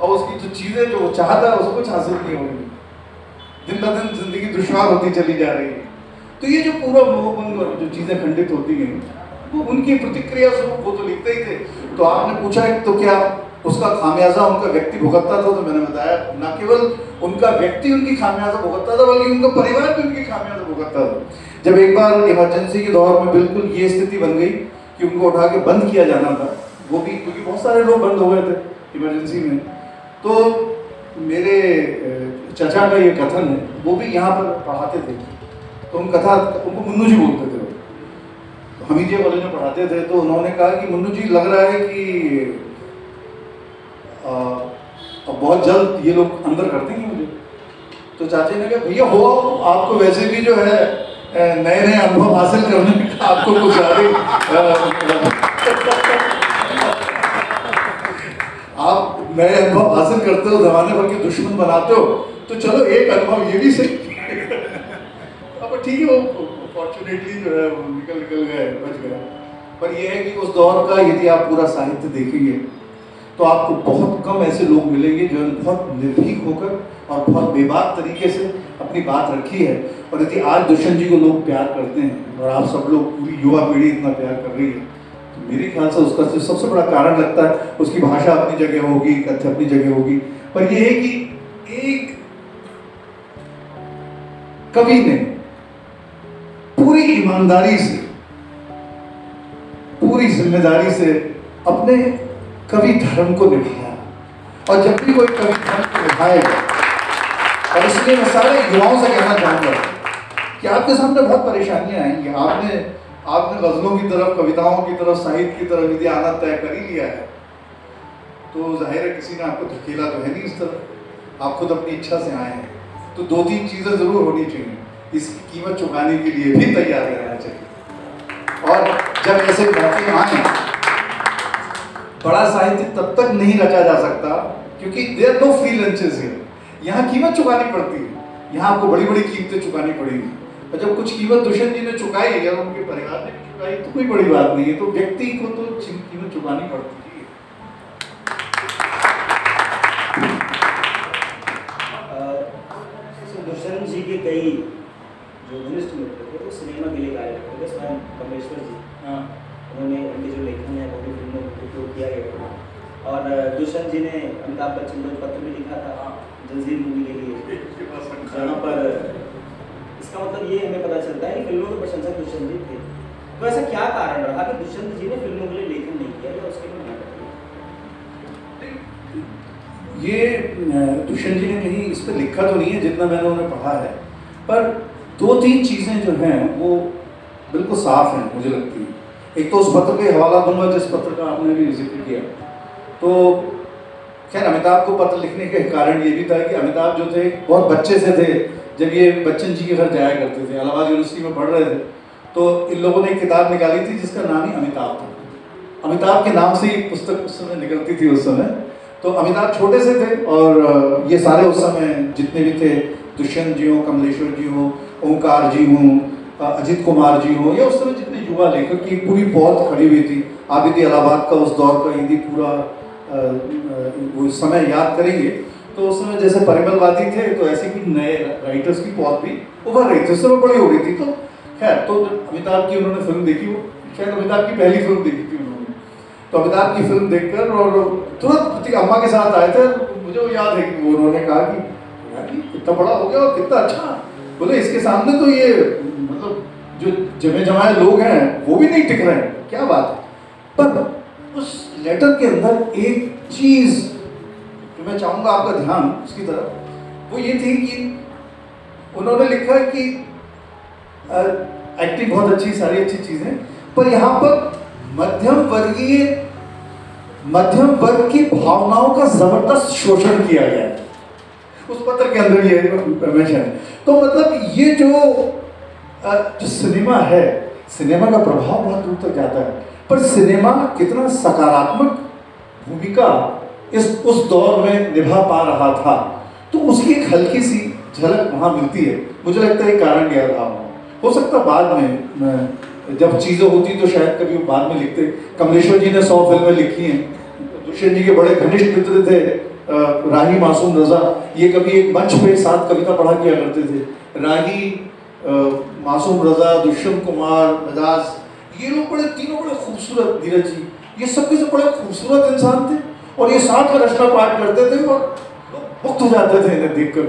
और उसकी जो चीज़ें जो वो चाहता है उसको हासिल नहीं हो रही, दिन ब दिन जिंदगी दुश्वार होती चली जा रही है। तो ये जो पूरा मोहभंग और जो चीज़ें खंडित होती हैं वो उनकी प्रतिक्रिया स्वरूप वो तो लिखते ही थे। तो आपने पूछा तो क्या उसका खामियाजा उनका व्यक्ति भुगतता था, तो मैंने बताया न केवल उनका व्यक्ति उनकी खामियाजा भुगतता था बल्कि उनका परिवार भी उनकी खामियाजा भुगतता था। जब एक बार इमरजेंसी के दौर में बिल्कुल ये स्थिति बन गई कि उनको उठा के बंद किया जाना था, वो भी क्योंकि बहुत सारे लोग बंद हो गए थे इमरजेंसी में, तो मेरे चाचा का ये कथन है, वो भी यहाँ पर पढ़ाते थे तो उन कथा उनको मुन्नू जी बोलते थे, हमीदिया कॉलेज में पढ़ाते थे, तो उन्होंने कहा कि मुन्नू जी लग रहा है कि अब बहुत जल्द ये लोग अंदर करते हैं मुझे। तो चाचा ने कहा भैया हो, आपको वैसे भी जो है नए नए अनुभव हासिल करने में आपको कुछ आप नए अनुभव हासिल करते हो, जमाने भर के दुश्मन बनाते हो, तो चलो एक अनुभव ये भी सही। अब ठीक है, वो फॉर्चुनेटली जो है निकल गए, बच गया। पर ये है कि उस दौर का यदि आप पूरा साहित्य देखेंगे तो आपको बहुत कम ऐसे लोग मिलेंगे जो बहुत निर्भीक होकर और बहुत बेबाक तरीके से अपनी बात रखी है। और यदि आज दुष्यंत जी को लोग प्यार करते हैं और आप सब लोग पूरी युवा पीढ़ी इतना प्यार कर रही है, तो मेरे ख्याल से उसका सबसे बड़ा कारण लगता है उसकी भाषा अपनी जगह होगी, कथ्य अपनी जगह होगी। पर यह है कि एक कवि ने पूरी ईमानदारी से, पूरी जिम्मेदारी से अपने कवि धर्म को निभाया। और जब भी कोई कवि धर्म को निभाएगा, और इसलिए मैं सारे युवाओं से कहना चाहूँगा कि आपके सामने बहुत परेशानियाँ आएंगी। आपने गजलों की तरफ, कविताओं की तरफ, साहित्य की तरफ यदि आना तय कर ही लिया है तो जाहिर है किसी ने आपको धकेला तो है नहीं इस तरफ। आप खुद अपनी इच्छा से आए हैं, तो दो तीन चीज़ें ज़रूर होनी चाहिए, इसकी कीमत चुकाने के लिए भी तैयार रहना चाहिए। और जब ऐसे मौके आए, बड़ा साहित्य तब तक नहीं रचा जा सकता क्योंकि देयर नो फ्री लंचेस है। यहाँ कीमत चुकानी पड़ती है, यहाँ आपको बड़ी बड़ी कीमतें चुकानी पड़ेगी। और जब कुछ कीमत दुष्यंत जी ने चुकाई या उनके परिवार ने चुकाई तो कोई बड़ी बात नहीं है, तो व्यक्ति को तो कीमत चुकानी पड़ती है। दुष्यंत जी के कई जो घनिष्ठ मित्र थे वो सिनेमा के लिए कार्य करते थे। स्वयं कमलेश्वर जी, हाँ, उन्होंने उनके जो लेखन है वो फिल्मों में उपयोग किया गया। और दुष्यंत जी ने अमिताभ बच्चन को पत्र भी लिखा था जंजीर मूवी के लिए, जहाँ पर इसका मतलब ये हमें पता चलता है कि फिल्मों के प्रशंसक दुष्यंत जी थे। तो ऐसा क्या कारण रहा कि दुष्यंत जी ने फिल्मों के लिए लेखन नहीं किया या उसके लिए मना कर दिया? ये दुष्यंत जी ने कहीं इस पर लिखा तो नहीं है जितना मैंने उन्हें पढ़ा है, पर दो तीन चीज़ें जो हैं वो बिल्कुल साफ हैं मुझे लगती है। एक तो उस पत्र के हवाला दूंगा जिस पत्र का आपने भी जिक्र किया। तो खैर अमिताभ को पत्र लिखने के कारण ये भी था कि अमिताभ जो थे बहुत बच्चे से थे, जब ये बच्चन जी के घर जाया करते थे, इलाहाबाद यूनिवर्सिटी में पढ़ रहे थे, तो इन लोगों ने एक किताब निकाली थी जिसका नाम ही अमिताभ था। अमिताभ के नाम से ही पुस्तक उस समय निकलती थी। उस समय तो अमिताभ छोटे से थे और ये सारे उस समय जितने भी थे, दुष्यंत जी हों, कमलेश्वर जी हों, ओंकार जी हों, अजीत कुमार जी हों, या उस समय जितने युवा लेखक की पूरी पौध खड़ी हुई थी। आप यदि इलाहाबाद का उस दौर का यदि पूरा वो समय याद करेंगे तो उस समय जैसे परिमलवादी थे तो ऐसे भी नए राइटर्स की पौध भी उभर रही थी, उस समय बड़ी हो रही थी। तो खैर, तो अमिताभ की उन्होंने फिल्म देखी, वो शायद अमिताभ की पहली फिल्म देखी थी उन्होंने। तो अमिताभ की फिल्म देख कर और तुरंत अम्मा के साथ आए थे। मुझे याद है कि उन्होंने कहा कि कितना बड़ा हो गया और कितना अच्छा, बोले इसके सामने तो ये मतलब जो जमे जमाए लोग हैं वो भी नहीं टिक रहे हैं, क्या बात है। पर उस लेटर के अंदर एक चीज जो मैं चाहूँगा आपका ध्यान उसकी तरफ, वो ये थी कि उन्होंने लिखा कि एक्टिंग बहुत अच्छी, सारी अच्छी चीज़ें, पर यहाँ पर मध्यम वर्ग की भावनाओं का जबरदस्त शोषण किया गया उस पत्र के अंदर, ये है। तो मतलब ये जो सिनेमा है, सिनेमा का प्रभाव बहुत दूर तक जाता है, पर सिनेमा कितना सकारात्मक भूमिका उस दौर में निभा पा रहा था, तो उसकी एक हल्की सी झलक वहाँ मिलती है। मुझे लगता है कारण यह रहा हो सकता बाद में जब चीज़ें होती तो शायद कभी वो बाद में लिखते। कमलेश्वर जी ने 100 फिल्में लिखी हैं। दुष्यंत जी के बड़े घनिष्ठ मित्र थे राही मासूम रजा, ये कभी एक मंच पे साथ कविता पढ़ा किया करते थे। राही, मासूम रजा, दुष्यंत कुमार, मजाज, ये लोग तीनों बड़े खूबसूरत, नीरज जी, ये सब के सब बड़े खूबसूरत इंसान थे और ये साथ में रचना पाठ करते थे और लोग मुक्त हो जाते थे इन्हें देखकर।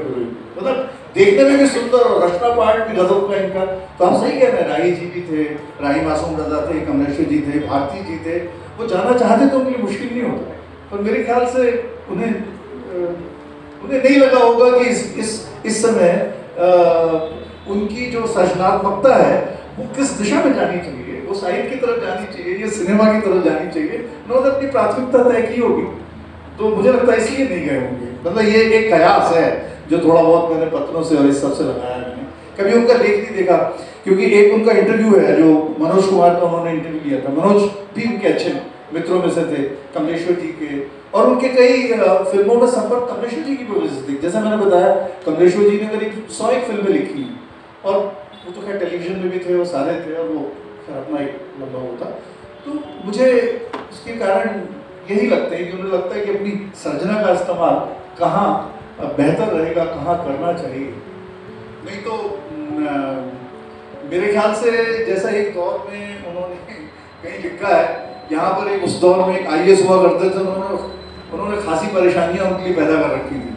मतलब देखने में भी सुंदर और रचना पाठ भी गजब का इनका। तो आप सही कह रहे हैं, राही जी भी थे, राही मासूम रजा थे, कमलेश्वर जी थे, भारती जी थे, वो जाना चाहते तो उनके लिए मुश्किल नहीं होता। पर मेरे ख्याल से उन्हें नहीं लगा होगा कि इस समय उनकी जो सृजनात्मकता है वो किस दिशा में जानी चाहिए, वो साहित्य की तरफ जानी चाहिए या सिनेमा की तरफ जानी चाहिए, उन्होंने अपनी प्राथमिकता तय की होगी, तो मुझे लगता है इसलिए नहीं गए होंगे। मतलब ये एक कयास है जो थोड़ा बहुत मैंने पत्रों से और इस सबसे लगाया। मैंने कभी उनका लेख नहीं देखा, क्योंकि एक उनका इंटरव्यू है जो मनोज कुमार का उन्होंने इंटरव्यू लिया था। मनोज भी उनके अच्छे मित्रों में से थे, कमलेश्वर जी के, और उनके कई फिल्मों में संपर्क कमलेश्वर जी की वजह से थी। जैसे मैंने बताया, कमलेश्वर जी ने करीब 101 फिल्में लिखी, और वो तो खैर टेलीविजन में भी थे, वो सारे थे, और वो खैर अपना एक लंबा होता। तो मुझे उसके कारण यही लगता है कि उन्हें लगता है कि अपनी सर्जना का इस्तेमाल कहाँ बेहतर रहेगा, कहाँ करना चाहिए। नहीं तो मेरे ख्याल से जैसा एक दौर में उन्होंने कहीं लिखा है, यहाँ पर एक उस दौर में एक IAS हुआ करते थे, उन्होंने खासी परेशानियाँ उनके लिए पैदा कर रखी थी।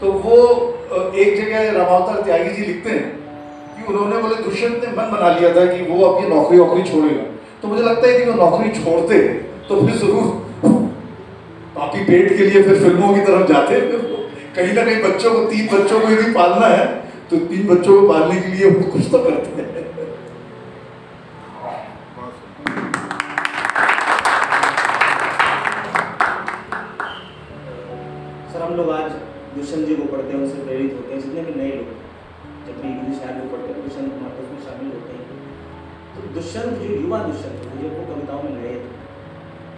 तो वो एक जगह रमावतार त्यागी जी लिखते हैं कि उन्होंने बोले दुष्यंत ने मन बना लिया था कि वो अपनी नौकरी छोड़ेगा। तो मुझे लगता है कि वो नौकरी छोड़ते तो फिर जरूर पापी पेट के लिए फिर फिल्मों की तरफ जाते। फिर कहीं ना कहीं बच्चों को, 3 बच्चों को यदि पालना है तो 3 बच्चों को पालने के लिए वो कुछ तो करते हैं। सर, हम लोग आज दुष्यंत जी को पढ़ते हैं, उनसे प्रेरित होते हैं। जितने भी नए लोग जब भी इंग्लिश शायर को पढ़ते हैं, दुष्यंत कुमार उसमें शामिल होते हैं। तो दुष्यंत जो युवा दुष्यंत थे, जब वो कविताओं में नए थे,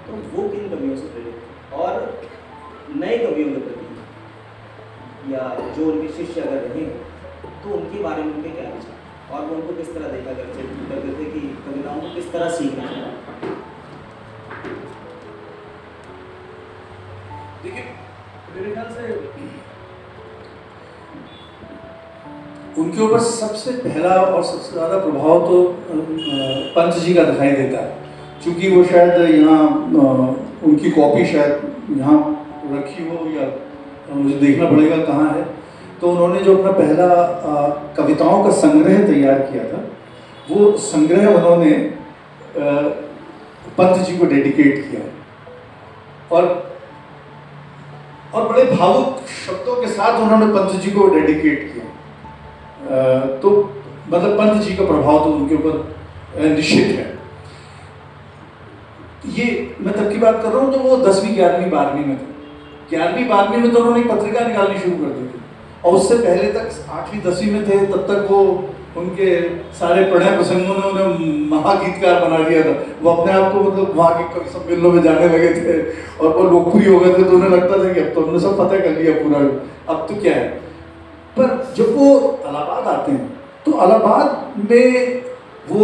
तो वो किन कवियों से प्रेरित और नए कवियों के प्रति या जो उनके शिष्य अगर रहे तो उनके बारे में उनके क्या विचार, और वो उनको किस तरह देखा करते थे कि कविताओं को किस तरह सीखना है? देखिए, मेरे ख्याल से उनके ऊपर सबसे पहला और सबसे ज़्यादा प्रभाव तो पंत जी का दिखाई देता है, क्योंकि वो शायद यहाँ उनकी कॉपी शायद यहाँ रखी हो, या मुझे देखना पड़ेगा कहाँ है। तो उन्होंने जो अपना पहला कविताओं का संग्रह तैयार किया था, वो संग्रह उन्होंने पंत जी को डेडिकेट किया, और बड़े भावुक शब्दों के साथ उन्होंने पंत जी को डेडिकेट किया। तो मतलब पंत जी का प्रभाव तो उनके ऊपर निश्चित है। ये मैं तब की बात कर रहा हूँ तो वो 10वीं 11वीं 12वीं में थे। 11वीं 12वीं में तो उन्होंने पत्रिका निकालनी शुरू कर दी थी, और उससे पहले तक 8वीं 10वीं में थे, तब तक वो उनके सारे पढ़े प्रसंगों ने उन्हें महागीतकार बना दिया था। वो अपने आप को मतलब वहाँ के सम्मेलनों में जाने लगे थे, और वो लोकप्रिय हो गए थे। तो उन्हें लगता था कि अब तो हमने सब पता कर लिया पूरा, अब तो क्या है। पर जब वो इलाहाबाद आते हैं, तो इलाहाबाद में वो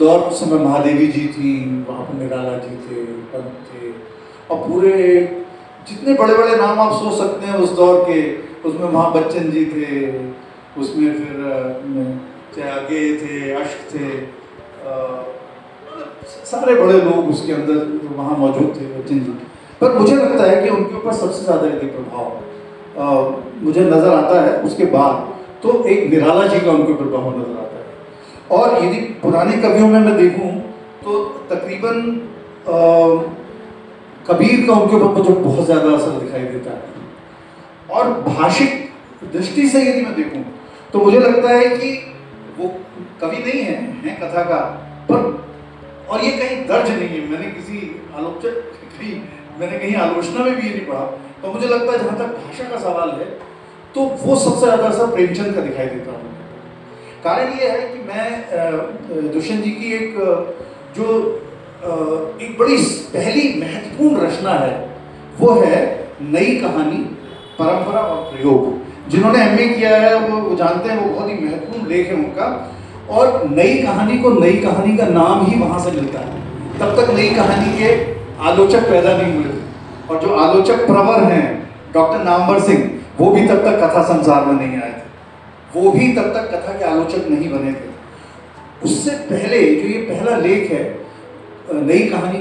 दौर उस समय महादेवी जी थी, वहाँ पर निराला जी थे, पंत थे, और पूरे जितने बड़े बड़े नाम आप सोच सकते हैं उस दौर के, उसमें वहाँ बच्चन जी थे, उसमें फिर त्यागे थे, अश्क थे, सारे बड़े लोग उसके अंदर वहाँ मौजूद थे, बच्चन जी। पर मुझे लगता है कि उनके ऊपर सबसे ज़्यादा यदि प्रभाव मुझे नज़र आता है उसके बाद, तो एक निराला जी का उनके ऊपर प्रभाव नज़र आता है। और यदि पुराने कवियों में मैं देखूँ तो तकरीबन कबीर का उनके ऊपर मुझे बहुत ज़्यादा असर दिखाई देता है। और भाषिक दृष्टि से यदि मैं देखूं तो मुझे लगता है कि वो कवि नहीं है, हैं कथाकार, पर और ये कहीं दर्ज नहीं है। मैंने कहीं आलोचना में भी ये नहीं पढ़ा। तो मुझे लगता है जहाँ तक भाषा का सवाल है, तो वो सबसे ज़्यादा असर प्रेमचंद का दिखाई देता है। कारण ये है कि मैं दुष्यंत जी की एक बड़ी पहली महत्वपूर्ण रचना है, वो है नई कहानी, परंपरा और प्रयोग। जिन्होंने MA किया है वो जानते हैं, वो बहुत ही महत्वपूर्ण लेख है उनका। और नई कहानी को नई कहानी का नाम ही वहाँ से मिलता है। तब तक नई कहानी के आलोचक पैदा नहीं हुए, और जो आलोचक प्रवर हैं डॉक्टर नामवर सिंह, वो भी तब तक कथा संसार में नहीं आए थे, वो भी तब तक कथा के आलोचक नहीं बने थे। उससे पहले जो ये पहला लेख है नई कहानी,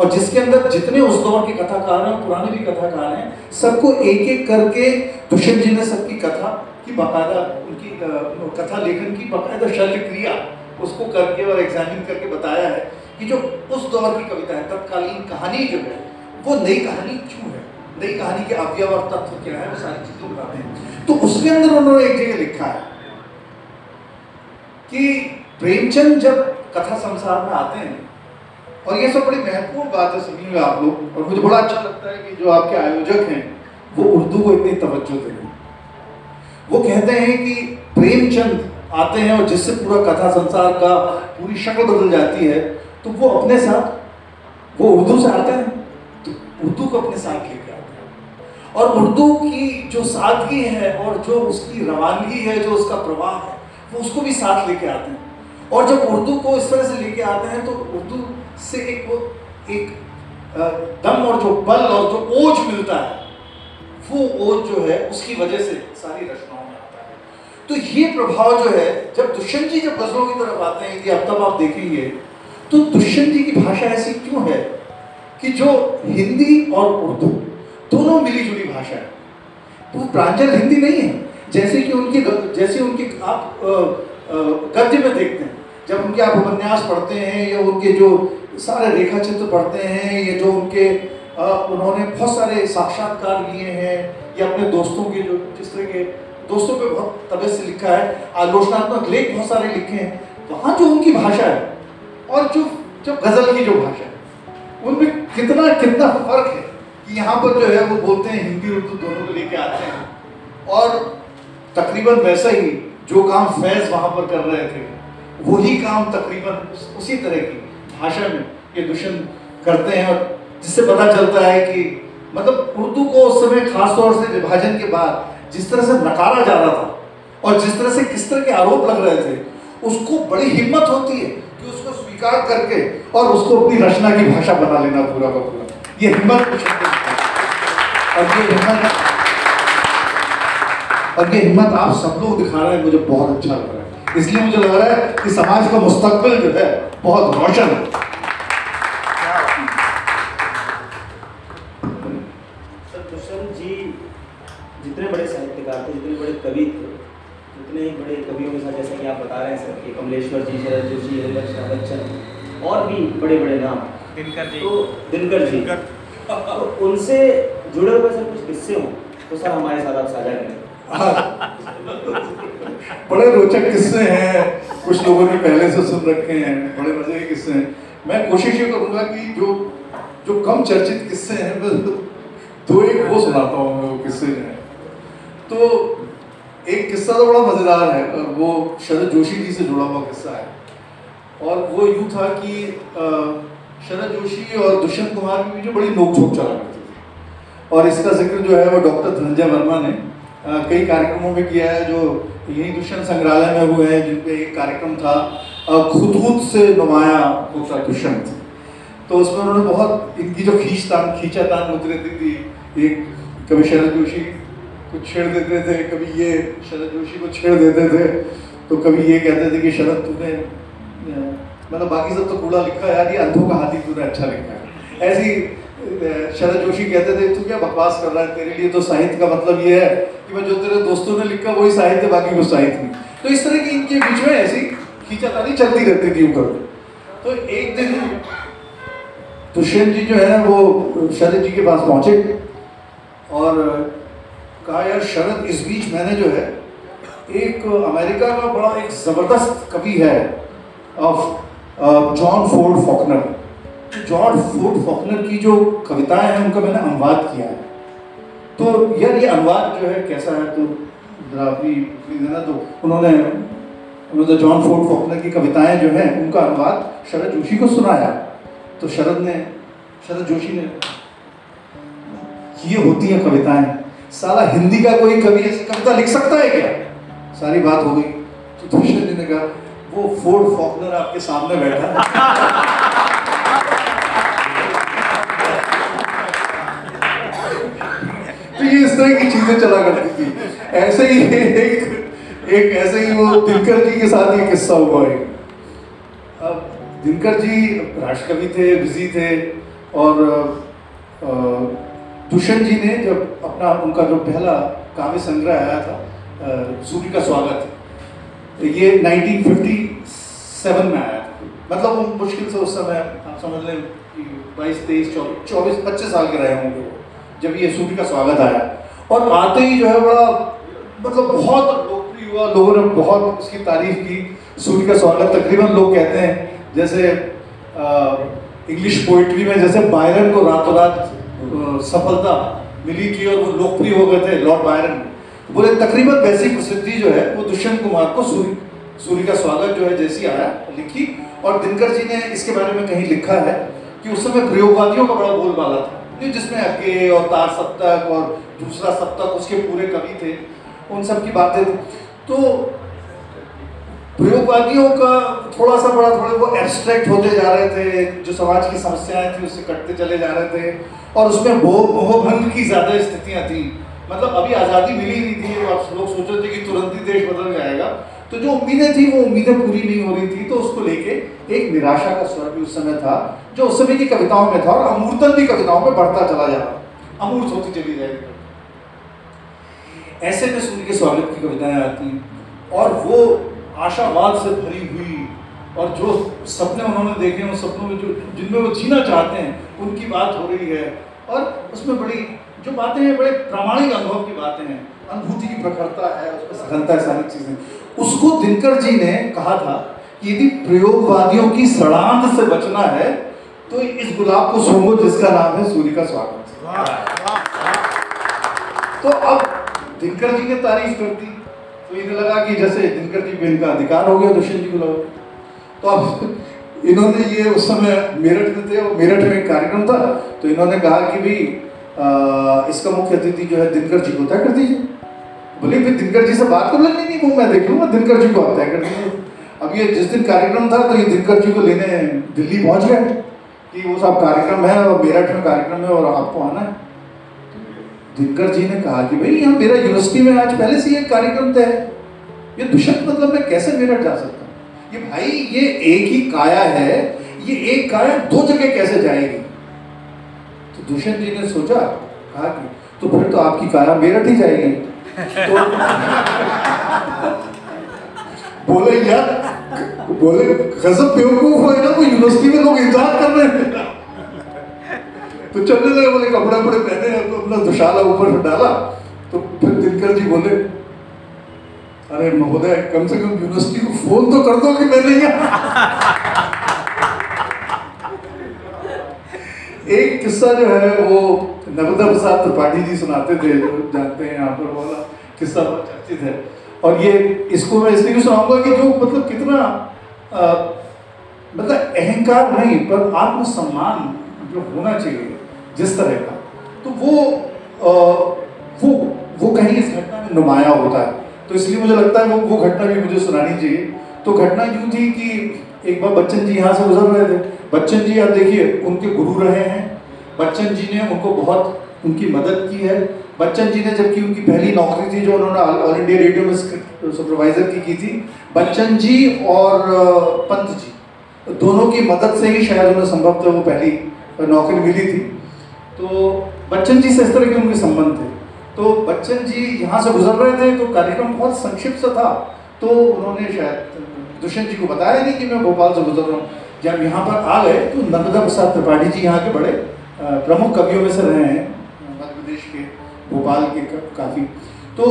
और जिसके अंदर जितने उस दौर के कथाकार हैं, पुराने भी कथाकार हैं, सबको एक एक करके दुष्यंत जी ने सबकी कथा की बाकायदा उनकी कथा लेखन की बाकायदा शल्य क्रिया उसको करके और एग्जामिन करके बताया है कि जो उस दौर की कविता है, तत्कालीन कहानी जो है, वो नई कहानी क्यों है, नई कहानी के अवयव और तत्व क्या है, वो सारी चीज़ें बताते हैं। तो उसके अंदर उन्होंने एक जगह लिखा है कि प्रेमचंद जब कथा संसार में आते हैं और ये सब बड़ी महत्वपूर्ण बात है सुनी हुई आप लोग। और मुझे बड़ा अच्छा लगता है कि जो आपके आयोजक हैं वो उर्दू को इतनी तवज्जो दे रहे हैं। वो कहते हैं कि प्रेमचंद आते हैं और जिससे पूरा कथा संसार का पूरी शक्ल बदल जाती है, तो वो अपने साथ वो उर्दू से आते हैं तो उर्दू को अपने साथ लेकर आते हैं। और उर्दू की जो सादगी है और जो उसकी रवानगी है, जो उसका प्रवाह है, वो उसको भी साथ लेके आते हैं। और जब उर्दू को इस तरह से लेके आते हैं तो उर्दू से एक वो एक दम और जो बल और जो ओज मिलता है, वो ओज जो है उसकी वजह से सारी रचनाओं में आता है। तो ये प्रभाव जो है, जब दुष्यंत जी जब गजलों की तरफ आते हैं, ये अब तब आप देखेंगे तो दुष्यंत जी की भाषा ऐसी क्यों है कि जो हिंदी और उर्दू दोनों मिली जुली भाषा है। वो प्रांजल हिंदी नहीं है जैसे कि उनकी आप गद्य में देखते हैं। जब उनके आप उपन्यास पढ़ते हैं या उनके जो सारे रेखा चित्र पढ़ते हैं या जो उनके उन्होंने बहुत सारे साक्षात्कार लिए हैं या अपने दोस्तों के जो जिस तरह के दोस्तों पे बहुत तबीयत से लिखा है, आलोचनात्मक लेख बहुत सारे लिखे हैं, वहाँ जो उनकी भाषा है और जो गज़ल की जो भाषा है उनमें कितना कितना फर्क है कि यहाँ पर जो है वो बोलते हैं हिंदी उर्दू दोनों को लेके आते हैं। और तकरीबन वैसा ही जो काम फैज़ वहाँ पर कर रहे थे वही काम तकरीबन उसी तरह की भाषा में ये दुष्यंत करते हैं। और जिससे पता चलता है कि मतलब उर्दू को उस समय खासतौर से विभाजन के बाद जिस तरह से नकारा जा रहा था और जिस तरह से किस तरह के आरोप लग रहे थे, उसको बड़ी हिम्मत होती है कि उसको स्वीकार करके और उसको अपनी रचना की भाषा बना लेना पूरा का पूरा। ये हिम्मत और ये हिम्मत आप सब लोग दिखा रहे हैं, मुझे बहुत अच्छा लग रहा है। इसलिए मुझे लग रहा है कि समाज का मुस्तकबिल जो है बहुत रोशन है। सर दुष्यंत जी जितने बड़े साहित्यकार थे, जितने बड़े कवि थे, उतने ही बड़े कवियों के साथ जैसा कि आप बता रहे हैं सर कि कमलेश्वर जी, शरद जोशी, हरिवंश राय बच्चन और भी बड़े बड़े नाम, दिनकर जी उनसे जुड़े हुए सर कुछ किस्से हों तो सर हमारे साथ आप साझा करें। बड़े रोचक किस्से हैं, कुछ लोगों ने पहले से सुन रखे हैं, बड़े मजे के किस्से हैं। मैं कोशिश ये करूँगा कि जो कम चर्चित किस्से हैं बस दो एक वो सुनाता हूँ मैं, वो किस्से हैं। तो एक किस्सा तो बड़ा मज़ेदार है, वो शरद जोशी जी से जुड़ा हुआ किस्सा है। और वो यूँ था कि शरद जोशी और दुष्यंत कुमार के बीच बड़ी नोकझोंक चला करती थी। और इसका जिक्र जो है वो डॉक्टर धनजय वर्मा ने कई कार्यक्रमों में किया है जो यही दुष्यंत संग्रहालय में हुए हैं, जिनपे एक कार्यक्रम था खुदूद से नुमाया होता दुष्यंत। तो उसमें उन्होंने बहुत इनकी जो खींचातान होती रहती थी, एक कभी शरद जोशी को छेड़ देते थे, कभी ये शरद जोशी को छेड़ देते थे, तो कभी ये कहते थे कि शरद तूने मतलब बाकी सब तो कूड़ा लिखा है यार, ये अंधों का हाथी तूने अच्छा लिखा है। ऐसी शरद जोशी कहते थे तू क्या बकवास कर रहा है, तेरे लिए तो साहित्य का मतलब ये है कि मैं जो तेरे दोस्तों ने लिखा वही साहित्य, बाकी कुछ साहित्य नहीं। तो इस तरह की इनके बीच में ऐसी खींचातानी चलती रहती थी ऊपर। तो एक दिन दुष्यंत जी जो है वो शरद जी के पास पहुंचे और कहा यार शरद, इस बीच मैंने जो है एक अमेरिका का बड़ा एक ज़बरदस्त कवि है John Ford Faulkner, George Ford Faulkner की जो कविताएं हैं उनका मैंने अनुवाद किया है, तो यार ये अनुवाद जो है कैसा है तो जरा देना। तो उन्होंने जॉन फोर्ड फॉकनर की कविताएं जो हैं उनका अनुवाद शरद जोशी को सुनाया। तो शरद जोशी ने ये होती हैं कविताएं, साला हिंदी का कोई कवि ऐसी कविता लिख सकता है क्या? सारी बात हो गई। तो दुष्यंत जी ने कहा वो फोर्ड फॉकनर आपके सामने बैठा इस तरह की चीजें चला करती थी। ऐसे ही ऐसे ही वो दिनकर जी के साथ ये किस्सा हुआ है। अब दिनकर जी राष्ट्रकवि थे, बिजी थे, और दुष्यंत जी ने जब अपना उनका जो पहला काव्य संग्रह आया था सूर्य का स्वागत, ये 1957 में आया था। मतलब मुश्किल से उस समय आप समझ लें 22, 23, 24, 25 साल के रहे होंगे जब ये सूर्य का स्वागत आया। और आते ही जो है बड़ा मतलब बहुत लोकप्रिय हुआ, लोगों ने बहुत उसकी तारीफ की। सूर्य का स्वागत तकरीबन लोग कहते हैं जैसे इंग्लिश पोइट्री में जैसे बायरन को रातों रात सफलता मिली थी और वो लोकप्रिय हो गए थे, लॉर्ड बायरन बोले, तकरीबन वैसी प्रसिद्धि जो है वो दुष्यंत कुमार को सूर्य का स्वागत जो है जैसी आया लिखी। और दिनकर जी ने इसके बारे में कहीं लिखा है कि उस समय प्रयोगवादियों का बड़ा बोलबाला था, जिसमें अके और तार सप्तक और दूसरा सप्तक उसके पूरे कवि थे, उन सब की बातें। तो प्रयोगवादियों का थोड़ा सा बड़ा थोड़े वो एब्स्ट्रैक्ट होते जा रहे थे, जो समाज की समस्याएं थी उससे कटते चले जा रहे थे, और उसमें मोहभंग की ज़्यादा स्थितियां थी। मतलब अभी आज़ादी मिली नहीं थी, तो आप लोग सोच रहे थे कि तुरंत ही देश बदल जाएगा, तो जो उम्मीदें थी वो उम्मीदें पूरी नहीं हो रही थी। तो उसको लेके एक निराशा का स्वर भी उस समय था जो उस समय की कविताओं में था, और अमूर्तन भी कविताओं में बढ़ता चला जा रहा, अमूर्त होती चली जाएगी। ऐसे में सूर्य के स्वागत की कविताएं आती और वो आशावाद से भरी हुई, और जो सपने उन्होंने देखे हैं उन सपनों में जो जिनमें वो जीना चाहते हैं उनकी बात हो रही है, और उसमें बड़ी जो बातें हैं बड़े प्रामाणिक अनुभव की बातें हैं, अनुभूति की प्रखरता है, उसमें सघनता है, सारी चीज़ें। उसको दिनकर जी ने कहा था कि यदि प्रयोगवादियों की सड़ांध से बचना है तो इस गुलाब को सूंघो जिसका नाम है सूर्य का स्वागत। तो अब दिनकर जी ने तारीफ कर दी, तो इन्हें लगा कि जैसे दिनकर जी को इनका अधिकार हो गया दुष्यंत जी को लगा। तो अब इन्होंने ये उस समय मेरठ में थे और मेरठ में एक कार्यक्रम था, तो इन्होंने कहा कि भाई इसका मुख्य अतिथि जो है दिनकर जी को तय कर दीजिए। बोले फिर दिनकर जी से बात कर लेंगे, नहीं वो मैं देख लूँगा, दिनकर जी को आप तय कर दीजिए। अब ये जिस दिन कार्यक्रम था तो ये दिनकर जी को लेने दिल्ली पहुंच गए कि वो साहब कार्यक्रम है और मेरठ में कार्यक्रम है और आपको आना है। दिनकर जी ने कहा कि भाई यहाँ मेरा यूनिवर्सिटी में आज पहले से ये कार्यक्रम तय है, ये दुष्यंत मतलब मैं कैसे मेरठ जा सकता हूँ? ये भाई ये एक ही काया है, ये एक काया दो जगह कैसे जाएगी? दुष्यंत जी ने सोचा, कहा कि तो फिर तो आपकी काया मेरठ ही जाएगी। तो बोले यार, बोले गजब बेवकूफ हो ना, कोई यूनिवर्सिटी में लोग इंतजार कर रहे हैं। तो चलने लगे, बोले कपड़े बड़े पहने, तो अपना दुशाला ऊपर डाला। तो फिर दिनकर जी बोले, अरे महोदय कम से कम यूनिवर्सिटी को फोन तो कर दो कि मैं नहीं। एक किस्सा जो है वो नर्मदा प्रसाद त्रिपाठी जी सुनाते थे, जो जानते हैं यहाँ पर, वाला किस्सा बहुत चर्चित है। और ये इसको मैं इसलिए सुनाऊंगा कि जो मतलब कितना मतलब अहंकार नहीं पर आत्मसम्मान जो होना चाहिए जिस तरह का, तो वो कहीं इस घटना में नुमाया होता है। तो इसलिए मुझे लगता है वो घटना भी मुझे सुनानी चाहिए। तो घटना यूँ थी कि एक बार बच्चन जी यहाँ से गुजर रहे थे। बच्चन जी आप देखिए उनके गुरु रहे हैं, बच्चन जी ने उनको बहुत उनकी मदद की है। बच्चन जी ने जबकि उनकी पहली नौकरी थी जो उन्होंने ऑल इंडिया रेडियो में सुपरवाइजर की थी, बच्चन जी और पंत जी दोनों की मदद से ही शायद उन्हें संभवतः वो पहली नौकरी मिली थी। तो बच्चन जी से इस तरह के उनके संबंध थे। तो बच्चन जी यहाँ से गुजर रहे थे, तो कार्यक्रम बहुत संक्षिप्त सा था, तो उन्होंने शायद दुष्यंत जी को बताया नहीं कि मैं भोपाल से गुजर रहा हूँ। जब यहाँ पर आ गए तो नर्मदा प्रसाद त्रिपाठी जी यहाँ के बड़े प्रमुख कवियों में से रहे हैं, मध्य प्रदेश के, भोपाल के काफ़ी। तो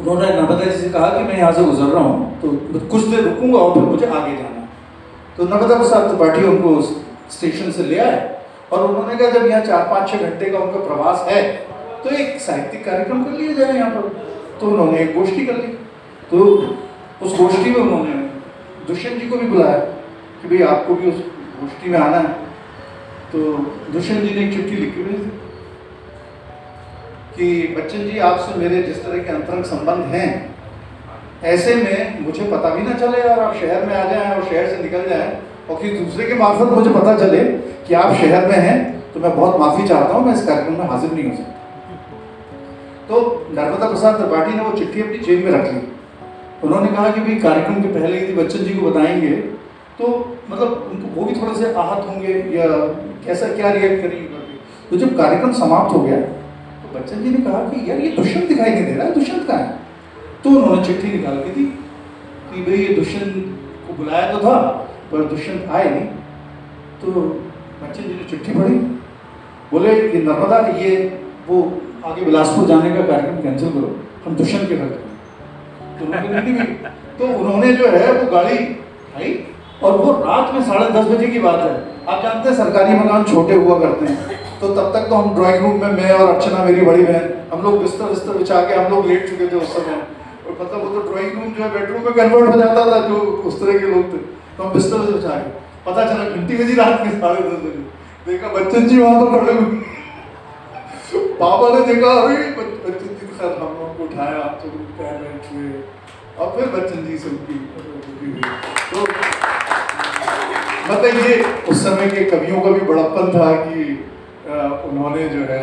उन्होंने नर्मदा जी से कहा कि मैं यहाँ से गुजर रहा हूँ, तो कुछ देर रुकूंगा और फिर मुझे आगे जाना। तो नर्मदा प्रसाद त्रिपाठी उनको स्टेशन से ले आए और उन्होंने कहा जब यहाँ 4-5-6 घंटे का उनका प्रवास है तो एक साहित्यिक कार्यक्रम कर लिया जाए यहाँ पर। तो उन्होंने एक गोष्ठी कर ली। तो उस गोष्ठी में उन्होंने दुष्यंत जी को भी बुलाया कि भाई आपको भी उस गोष्ठी में आना है। तो दुष्यंत जी ने एक चिट्ठी लिखी हुई थी कि बच्चन जी आपसे मेरे जिस तरह के अंतरंग संबंध हैं, ऐसे में मुझे पता भी ना चले और आप शहर में आ जाएं और शहर से निकल जाएं, और किसी दूसरे के मार्फत मुझे पता चले कि आप शहर में हैं, तो मैं बहुत माफ़ी चाहता हूँ, मैं इस कार्यक्रम में हाजिर नहीं हो सकता। तो नर्मदा प्रसाद त्रिपाठी ने वो चिट्ठी अपनी जेब में रख ली। उन्होंने कहा कि भाई कार्यक्रम के पहले यदि बच्चन जी को बताएंगे तो मतलब उनको वो भी थोड़े से आहत होंगे या कैसा क्या रिएक्ट करेंगे। तो जब कार्यक्रम समाप्त हो गया तो बच्चन जी ने कहा कि यार ये दुष्यंत दिखाई नहीं दे रहा है, दुष्यंत कहाँ है? तो उन्होंने चिट्ठी निकाल के दी कि भाई ये दुष्यंत को बुलाया तो था पर दुष्यंत आए नहीं। तो बच्चन जी ने चिट्ठी पढ़ी, बोले कि नर्मदा ये वो आगे बिलासपुर जाने का कार्यक्रम कैंसिल करो, हम दुष्यंत के घर। तो उन्होंने जो है वो गाड़ी आई और वो रात में 10:30 बजे की बात है। आप जानते हैं सरकारी मकान छोटे हुआ करते हैं, तो तब तक तो हम ड्राइंग रूम में, मैं और अर्चना मेरी बड़ी बहन, हम लोग बिस्तर बिछा के हम लोग लेट चुके थे उस समय। और मतलब वो तो ड्राइंग रूम जो है बेडरूम में कन्वर्ट हो जाता था, जो उस तरह के लोग थे। तो हम बिस्तर से बिछा के, पता चला घंटी बजी रात के 10:30 बजे। देखा बच्चन जी वहाँ पर खड़े हुए। पापा ने देखा, अरे बच्चन जी, सर हम लोग को उठाया, आप तो पेरेंट हुए। और फिर बच्चन जी से तो मतलब ये उस समय के कवियों का भी बड़प्पन था कि उन्होंने जो है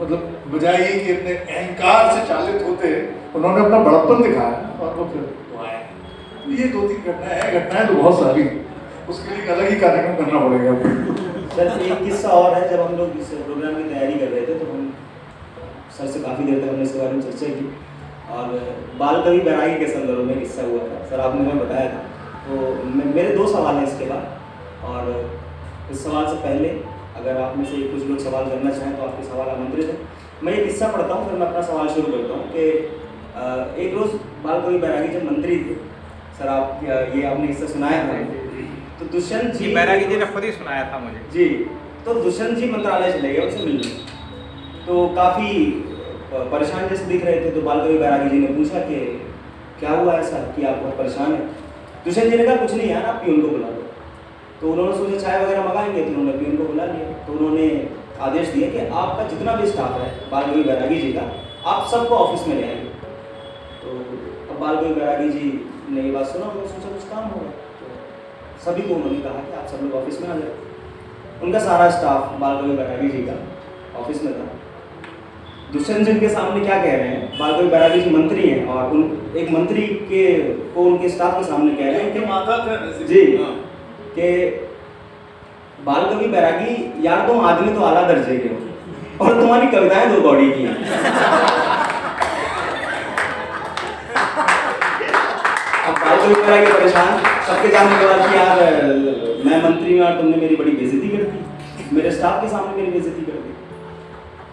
मतलब बजाय कि अपने अहंकार से चालित होते उन्होंने अपना बड़प्पन दिखाया और वो फिर आए। तो ये 2-3 घटनाएं तो बहुत सारी, उसके लिए अलग ही कार्यक्रम करना पड़ेगा। सर एक किस्सा और है, जब हम लोग इस प्रोग्राम की तैयारी कर रहे थे तो हम सर से काफ़ी देर तक हमने इसके बारे में चर्चा की और बालकवि बैरागी के संदर्भ में किस्सा हुआ था। सर आपने हमें बताया था, तो मेरे 2 सवाल हैं इसके बाद। और इस सवाल से पहले अगर आप में से कुछ लोग सवाल करना चाहें तो आपके सवाल आमंत्रित हैं। मैं ये किस्सा पढ़ता हूँ, फिर मैं अपना सवाल शुरू करता हूँ कि एक रोज़ बालकवि बैरागी जब मंत्री थे, सर आप ये आपने किस्सा सुनाया था, तो दुष्यंत जी बैरागी जी ने खुद ही सुनाया था मुझे जी। तो दुष्यंत जी मंत्रालय चले गए उनसे मिलने, तो काफ़ी परेशान जैसे दिख रहे थे। तो बालकवि बैरागी जी ने पूछा कि क्या हुआ ऐसा कि आप बहुत परेशान हैं? दुष्यंत जी ने कहा कुछ नहीं यार, आप प्यून को बुला दो। तो उन्होंने सोचा चाय वगैरह मंगाएंगे, तो उन्होंने प्यून को बुला लिया। तो उन्होंने आदेश दिया कि आपका जितना भी स्टाफ है बालकवि बैरागी जी का, आप सबको ऑफिस में ले आएंगे। तो अब बालकवि बैरागी जी ने ये बात सुना, उन्होंने सोचा कुछ काम होगा, तो सभी को उन्होंने कहा कि आप सब लोग ऑफिस में आ जाए। उनका सारा स्टाफ बालकवि बैरागी जी का ऑफिस में था। दुष्यंत जी के सामने क्या कह रहे हैं, बालकवि बैरागी जी मंत्री हैं और उन एक मंत्री के को उनके स्टाफ के सामने कह रहे हैं कि माता जी के बालकवि बैरागी यार तुम आदमी तो आला दर्जे के हो और तुम्हारी कविताएं दो कौड़ी की हैं। अब बालकवि बैरागी परेशान, सबके जानने के बाद कि यार मैं मंत्री हूँ और तुमने मेरी बड़ी बेइज्जती कर दी, मेरे स्टाफ के सामने मेरी बेइज्जती कर दी।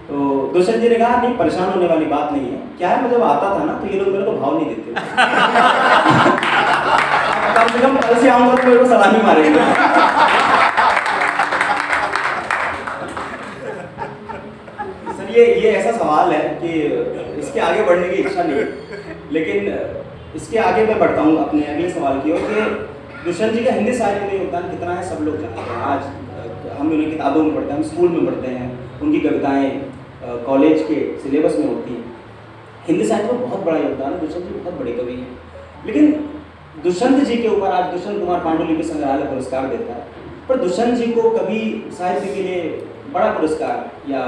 तो दुष्यंत जी ने कहा नहीं, परेशान होने वाली बात नहीं है, क्या है मैं जब आता था ना तो ये लोग मेरे को भाव नहीं देते, कम से कम कल से आऊंगा तो मेरे को सलामी मारेंगे। सर ये ऐसा सवाल है कि इसके आगे बढ़ने की इच्छा नहीं, लेकिन इसके आगे मैं बढ़ता हूँ अपने अगले सवाल की ओर कि दुष्यंत जी का हिंदी साहित्य में योगदान कितना है सब लोग जानते हैं। आज हम उन्हें किताबों में पढ़ते हैं, हम स्कूल में पढ़ते हैं, उनकी कविताएं कॉलेज के सिलेबस में होती हैं। हिंदी साहित्य में बहुत बड़ा योगदान है, दुष्यंत जी बहुत बड़े कवि हैं। लेकिन दुष्यंत जी के ऊपर आज दुष्यंत कुमार पांडुलिपि संग्रहालय पुरस्कार देता है, पर दुष्यंत जी को कभी साहित्य के लिए बड़ा पुरस्कार या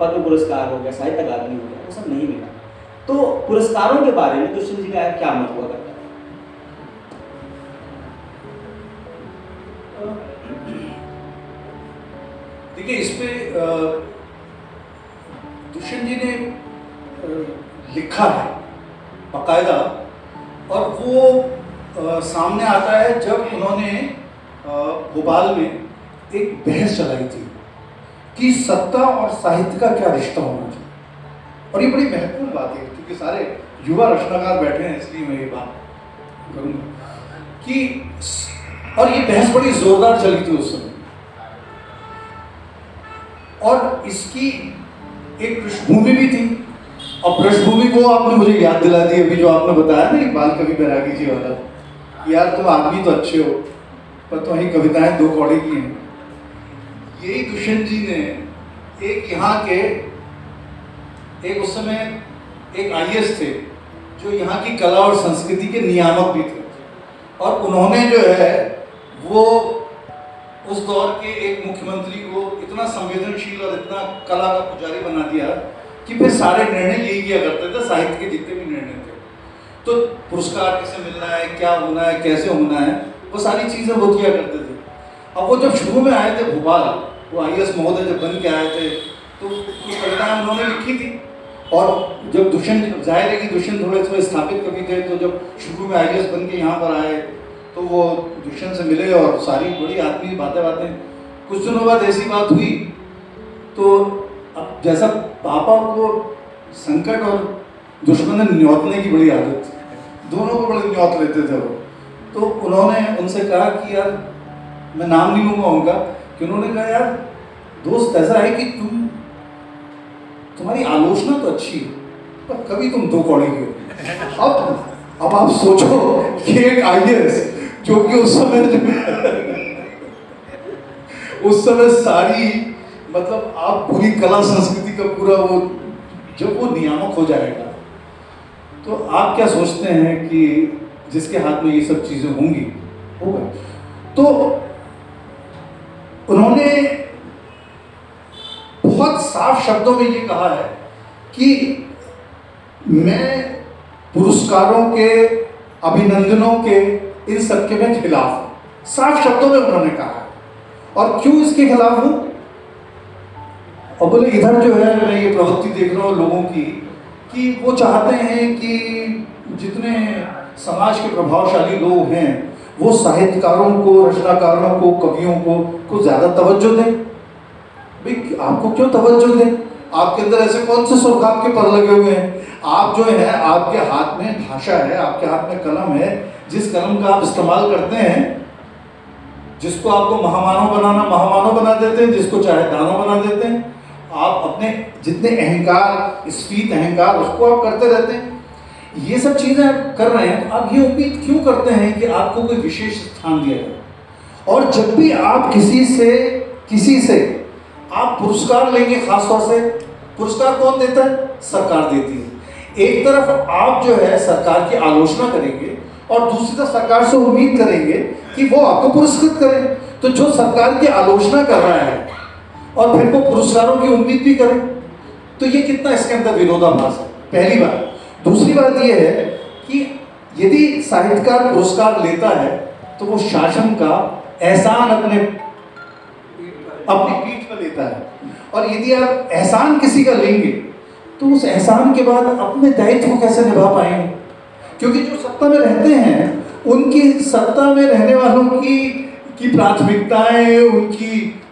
पद्म पुरस्कार हो गया, साहित्य अकादमी हो गया, वो सब नहीं मिला। तो पुरस्कारों के बारे में दुष्यंत जी का क्या मत हुआ करता है? देखिए इसमें दुष्यंत जी ने लिखा है बाकायदा, और वो सामने आता है जब उन्होंने भोपाल में एक बहस चलाई थी कि सत्ता और साहित्य का क्या रिश्ता होना चाहिए। और ये बड़ी महत्वपूर्ण बात है क्योंकि सारे युवा रचनाकार बैठे हैं, इसलिए मैं ये बात करूँगा कि, और ये बहस बड़ी जोरदार चली थी उस समय, और इसकी एक पृष्ठभूमि भी थी। और पृष्ठभूमि को आपने मुझे याद दिला दी अभी, जो आपने बताया ना बालकवि बैरागी जी वाला, यार तुम आदमी तो अच्छे हो पर तुम्हारी कविताएं दो कौड़ी की हैं। यही दुष्यंत जी ने एक यहाँ के एक उस समय एक IAS थे जो यहाँ की कला और संस्कृति के नियामक भी थे, और उन्होंने जो है वो उस दौर के एक मुख्यमंत्री को इतना संवेदनशील और इतना कला का पुजारी बना दिया कि फिर सारे निर्णय यही किया करते थे, साहित्य के जितने भी निर्णय थे। तो पुरस्कार कैसे मिलना है, क्या होना है, कैसे होना है, वो सारी चीज़ें वो किया करते थे। अब वो जब शुरू में आए थे भोपाल, वो IAS महोदय जब बन के आए थे तो कुछ कविताएँ उन्होंने लिखी थी, और जब दुष्यंत, जाहिर है कि दुष्यंत थोड़े थोड़े स्थापित कवि थे, तो जब शुरू में IAS बन के यहाँ पर आए तो वो दुष्यंत से मिले और सारी बड़ी आदमी बातें। कुछ दिनों बाद ऐसी बात हुई तो अब जैसा पापा को संकट और दुश्मन न्योतने की बड़ी आदत, दोनों को बड़े न्योत लेते थे वो, तो उन्होंने उनसे कहा कि यार मैं नाम नहीं लूँगा उनका, कि उन्होंने कहा यार दोस्त ऐसा है कि तुम्हारी आलोचना तो अच्छी है पर कभी तुम दो कौड़े की हो। अब आप सोचो कि एक आईएएस जो कि उस समय सारी मतलब आप पूरी कला संस्कृति का पूरा वो जब वो नियामक हो जाएगा तो आप क्या सोचते हैं कि जिसके हाथ में ये सब चीज़ें होंगी होगा। तो उन्होंने बहुत साफ शब्दों में ये कहा है कि मैं पुरस्कारों के अभिनंदनों के इन सब के मैं खिलाफ हूँ, साफ शब्दों में उन्होंने कहा है। और क्यों इसके खिलाफ हूँ? और बोले इधर जो है मैं ये प्रवृत्ति देख रहा हूँ लोगों की कि वो चाहते हैं कि जितने समाज के प्रभावशाली लोग हैं वो साहित्यकारों को, रचनाकारों को, कवियों को ज़्यादा तवज्जो दें। भाई आपको क्यों तवज्जो दें? आपके अंदर ऐसे कौन से सुर्ख आपके पर लगे हुए हैं? आप जो है आपके हाथ में भाषा है, आपके हाथ में कलम है, जिस कलम का आप इस्तेमाल करते हैं जिसको आपको महामानव बना देते हैं, जिसको चाहे दानव बना देते हैं। आप अपने जितने अहंकार स्फीत अहंकार उसको आप करते रहते हैं, ये सब चीज़ें आप कर रहे हैं। आप ये उम्मीद क्यों करते हैं कि आपको कोई विशेष स्थान दिया जाए? और जब भी आप किसी से आप पुरस्कार लेंगे, खासतौर से पुरस्कार कौन देता है? सरकार देती है। एक तरफ आप जो है सरकार की आलोचना करेंगे और दूसरी तरफ सरकार से उम्मीद करेंगे कि वो आपको पुरस्कृत करें। तो जो सरकार की आलोचना कर रहा है और फिर वो पुरस्कारों की उम्मीद भी करें, तो ये कितना इसके अंदर विरोधाभास है, पहली बात। दूसरी बात ये है कि यदि साहित्यकार पुरस्कार लेता है तो वो शासन का एहसान अपनी पीठ पर लेता है, और यदि आप एहसान किसी का लेंगे तो उस एहसान के बाद अपने दायित्व को कैसे निभा पाएंगे? क्योंकि जो सत्ता में रहते हैं उनकी, सत्ता में रहने वालों की प्राथमिकताएं,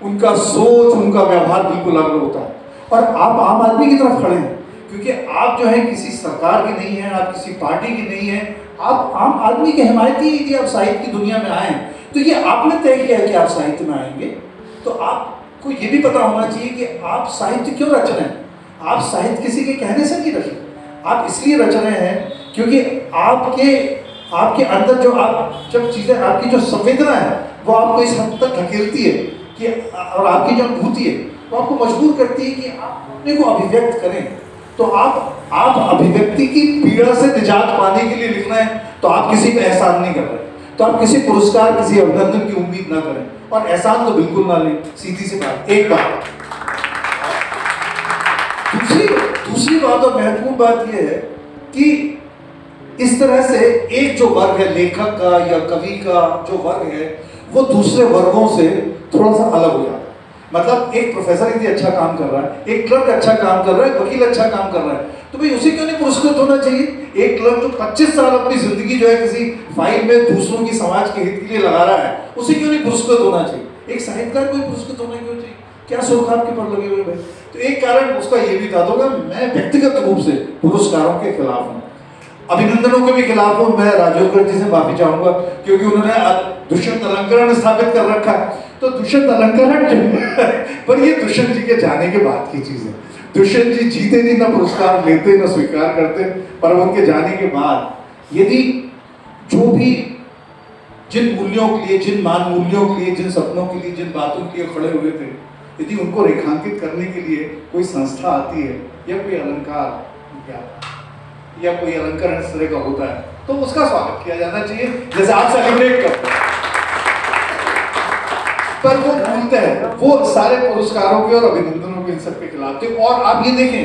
उनका सोच, उनका व्यवहार बिल्कुल अलग होता है। और आप आम आदमी की तरफ खड़े हैं क्योंकि आप जो है किसी सरकार के नहीं हैं, आप किसी पार्टी के नहीं हैं, आप आम आदमी के हिमायती। यदि आप साहित्य की दुनिया में आए हैं तो ये आपने तय किया है कि आप साहित्य में आएंगे, तो आपको ये भी पता होना चाहिए कि आप साहित्य क्यों रच रहे हैं। आप साहित्य किसी के कहने से नहीं रचे, आप इसलिए रच रहे हैं क्योंकि आपके अंदर जो आप जब चीज़ें, आपकी जो संवेदना है वो आपको इस हद तक धकेलती है कि, और आपकी जो अनुभूति है वो आपको मजबूर करती है कि आप अपने को अभिव्यक्त करें। तो आप अभिव्यक्ति की पीड़ा से निजात पाने के लिए लिख रहे हैं, तो आप किसी पर एहसान नहीं कर रहे, तो आप किसी पुरस्कार, किसी अभिनंदन की उम्मीद ना करें और एहसान तो बिल्कुल ना लें, सीधी सी बात। एक बात, दूसरी बात और महत्वपूर्ण बात यह है कि इस तरह से एक जो वर्ग है लेखक का या कवि का जो वर्ग है वो दूसरे वर्गों से थोड़ा सा अलग हो जाता है। मतलब एक प्रोफेसर यदि अच्छा काम कर रहा है, एक क्लर्क अच्छा काम कर रहा है, वकील अच्छा काम कर रहा है, तो भाई उसे क्यों नहीं पुरस्कृत होना चाहिए? एक क्लर्क जो 25 साल अपनी जिंदगी जो है किसी फाइल में दूसरों की, समाज के हित के लिए लगा रहा है, उसे क्यों नहीं पुरस्कृत होना चाहिए? एक साहित्यकार को पुरस्कृत होना क्यों चाहिए? क्या सुर्ख आपके पर लगे हुए भाई? तो एक कारण उसका ये भी था होगा, मैं व्यक्तिगत रूप से पुरस्कारों के खिलाफ हूँ, अभिनंदनों के भी खिलाफ हूँ। मैं राजेंद्र जी से माफी चाहूंगा क्योंकि उन्होंने दुष्यंत अलंकरण स्थापित कर रखा है, तो दुष्यंत अलंकरण पर ये दुष्यंत जी के जाने के बाद की चीज है। दुष्यंत जी जीते नहीं, ना पुरस्कार लेते ना स्वीकार करते, पर उनके जाने के बाद यदि जो भी जिन मूल्यों के लिए, जिन मान मूल्यों के लिए, जिन सपनों के लिए, जिन बातों के लिए खड़े हुए थे, यदि उनको रेखांकित करने के लिए कोई संस्था आती है या कोई अलंकार या कोई अलंकरण इस तरह का होता है तो उसका स्वागत किया जाना चाहिए, जैसे आप सेलिब्रेट करते हैं। पर वो भूलते हैं, वो सारे पुरस्कारों के और अभिनंदनों के इन सब के खिलाफ थे। और आप ये देखें,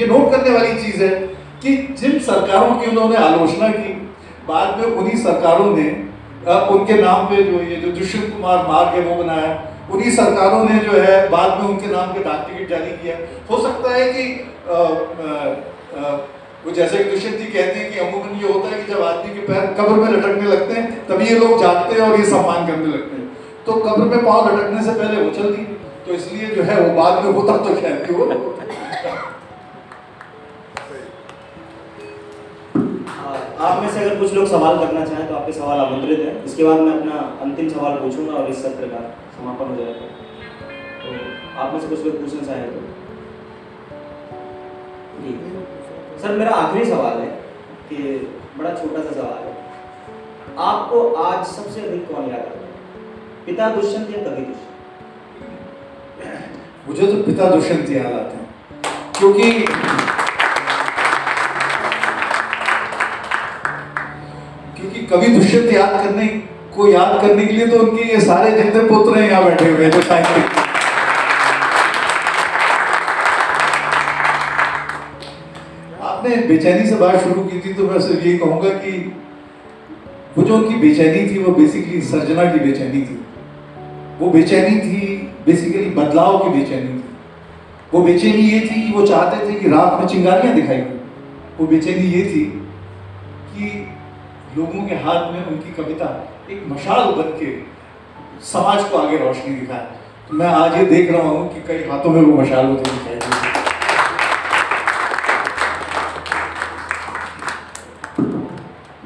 ये नोट करने वाली चीज है कि जिन सरकारों की उन्होंने आलोचना की, बाद में उन्हीं सरकारों ने उनके नाम पे जो ये जो दुष्यंत कुमार मार्ग है वो बनाया, उन्हीं सरकारों ने जो है बाद में उनके नाम के डाक टिकट जारी किया। हो सकता है कि वो जैसे कि दुष्यंत जी कहते हैं कि अमूमन ये होता है कि जब आदमी के पैर कब्र में लटकने लगते हैं तभी ये लोग जागते हैं और ये सम्मान करने लगते हैं, तो कब्र में पाँव लटकने से पहले वो चल दी, तो इसलिए जो है वो बाद में होता तो क्या है वो। आप में से अगर कुछ लोग सवाल करना चाहें तो आपके सवाल आमंत्रित हैं। इसके बाद मैं अपना अंतिम सवाल पूछूंगा और इस सत्र का समापन हो जाएगा। तो आप में से कुछ लोग पूछना चाहें तो। सर मेरा आखिरी सवाल है कि बड़ा छोटा सा सवाल है, आपको आज सबसे अधिक कौन याद आता है, पिता दुष्यंत या कवि दुष्यंत? मुझे तो पिता दुष्यंत याद आते हैं, क्योंकि कवि दुष्यंत याद करने के लिए तो उनके ये सारे जितने पुत्र हैं यहाँ बैठे हुए तो साहित्य। आपने बेचैनी से बात शुरू की थी तो मैं सिर्फ ये कहूँगा कि वो जो उनकी बेचैनी थी वो बेसिकली सर्जना की बेचैनी थी, वो बेचैनी थी बेसिकली बदलाव की बेचैनी थी। वो बेचैनी ये थी कि वो चाहते थे कि रात में चिंगारियाँ दिखाई, वो बेचैनी ये थी कि लोगों के हाथ में उनकी कविता एक मशाल बन के समाज को आगे रोशनी दिखाए। तो मैं आज ये देख रहा हूँ कि कई हाथों में वो मशाल होती दिखाई दी।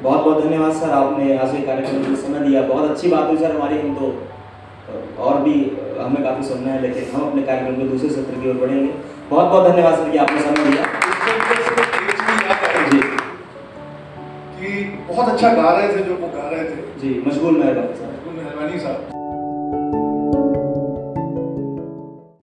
बहुत बहुत धन्यवाद सर, आपने आज के कार्यक्रम में समय दिया, बहुत अच्छी बात हुई सर हमारी। हम तो और भी हमें काफ़ी सुनना है लेकिन हम अपने कार्यक्रम के दूसरे सत्र की ओर बढ़ेंगे। बहुत बहुत धन्यवाद सर कि आपने समय दिया। जी बहुत अच्छा गा रहे थे जो वो गा रहे थे। जी मशगूल मेहरबानी साहब।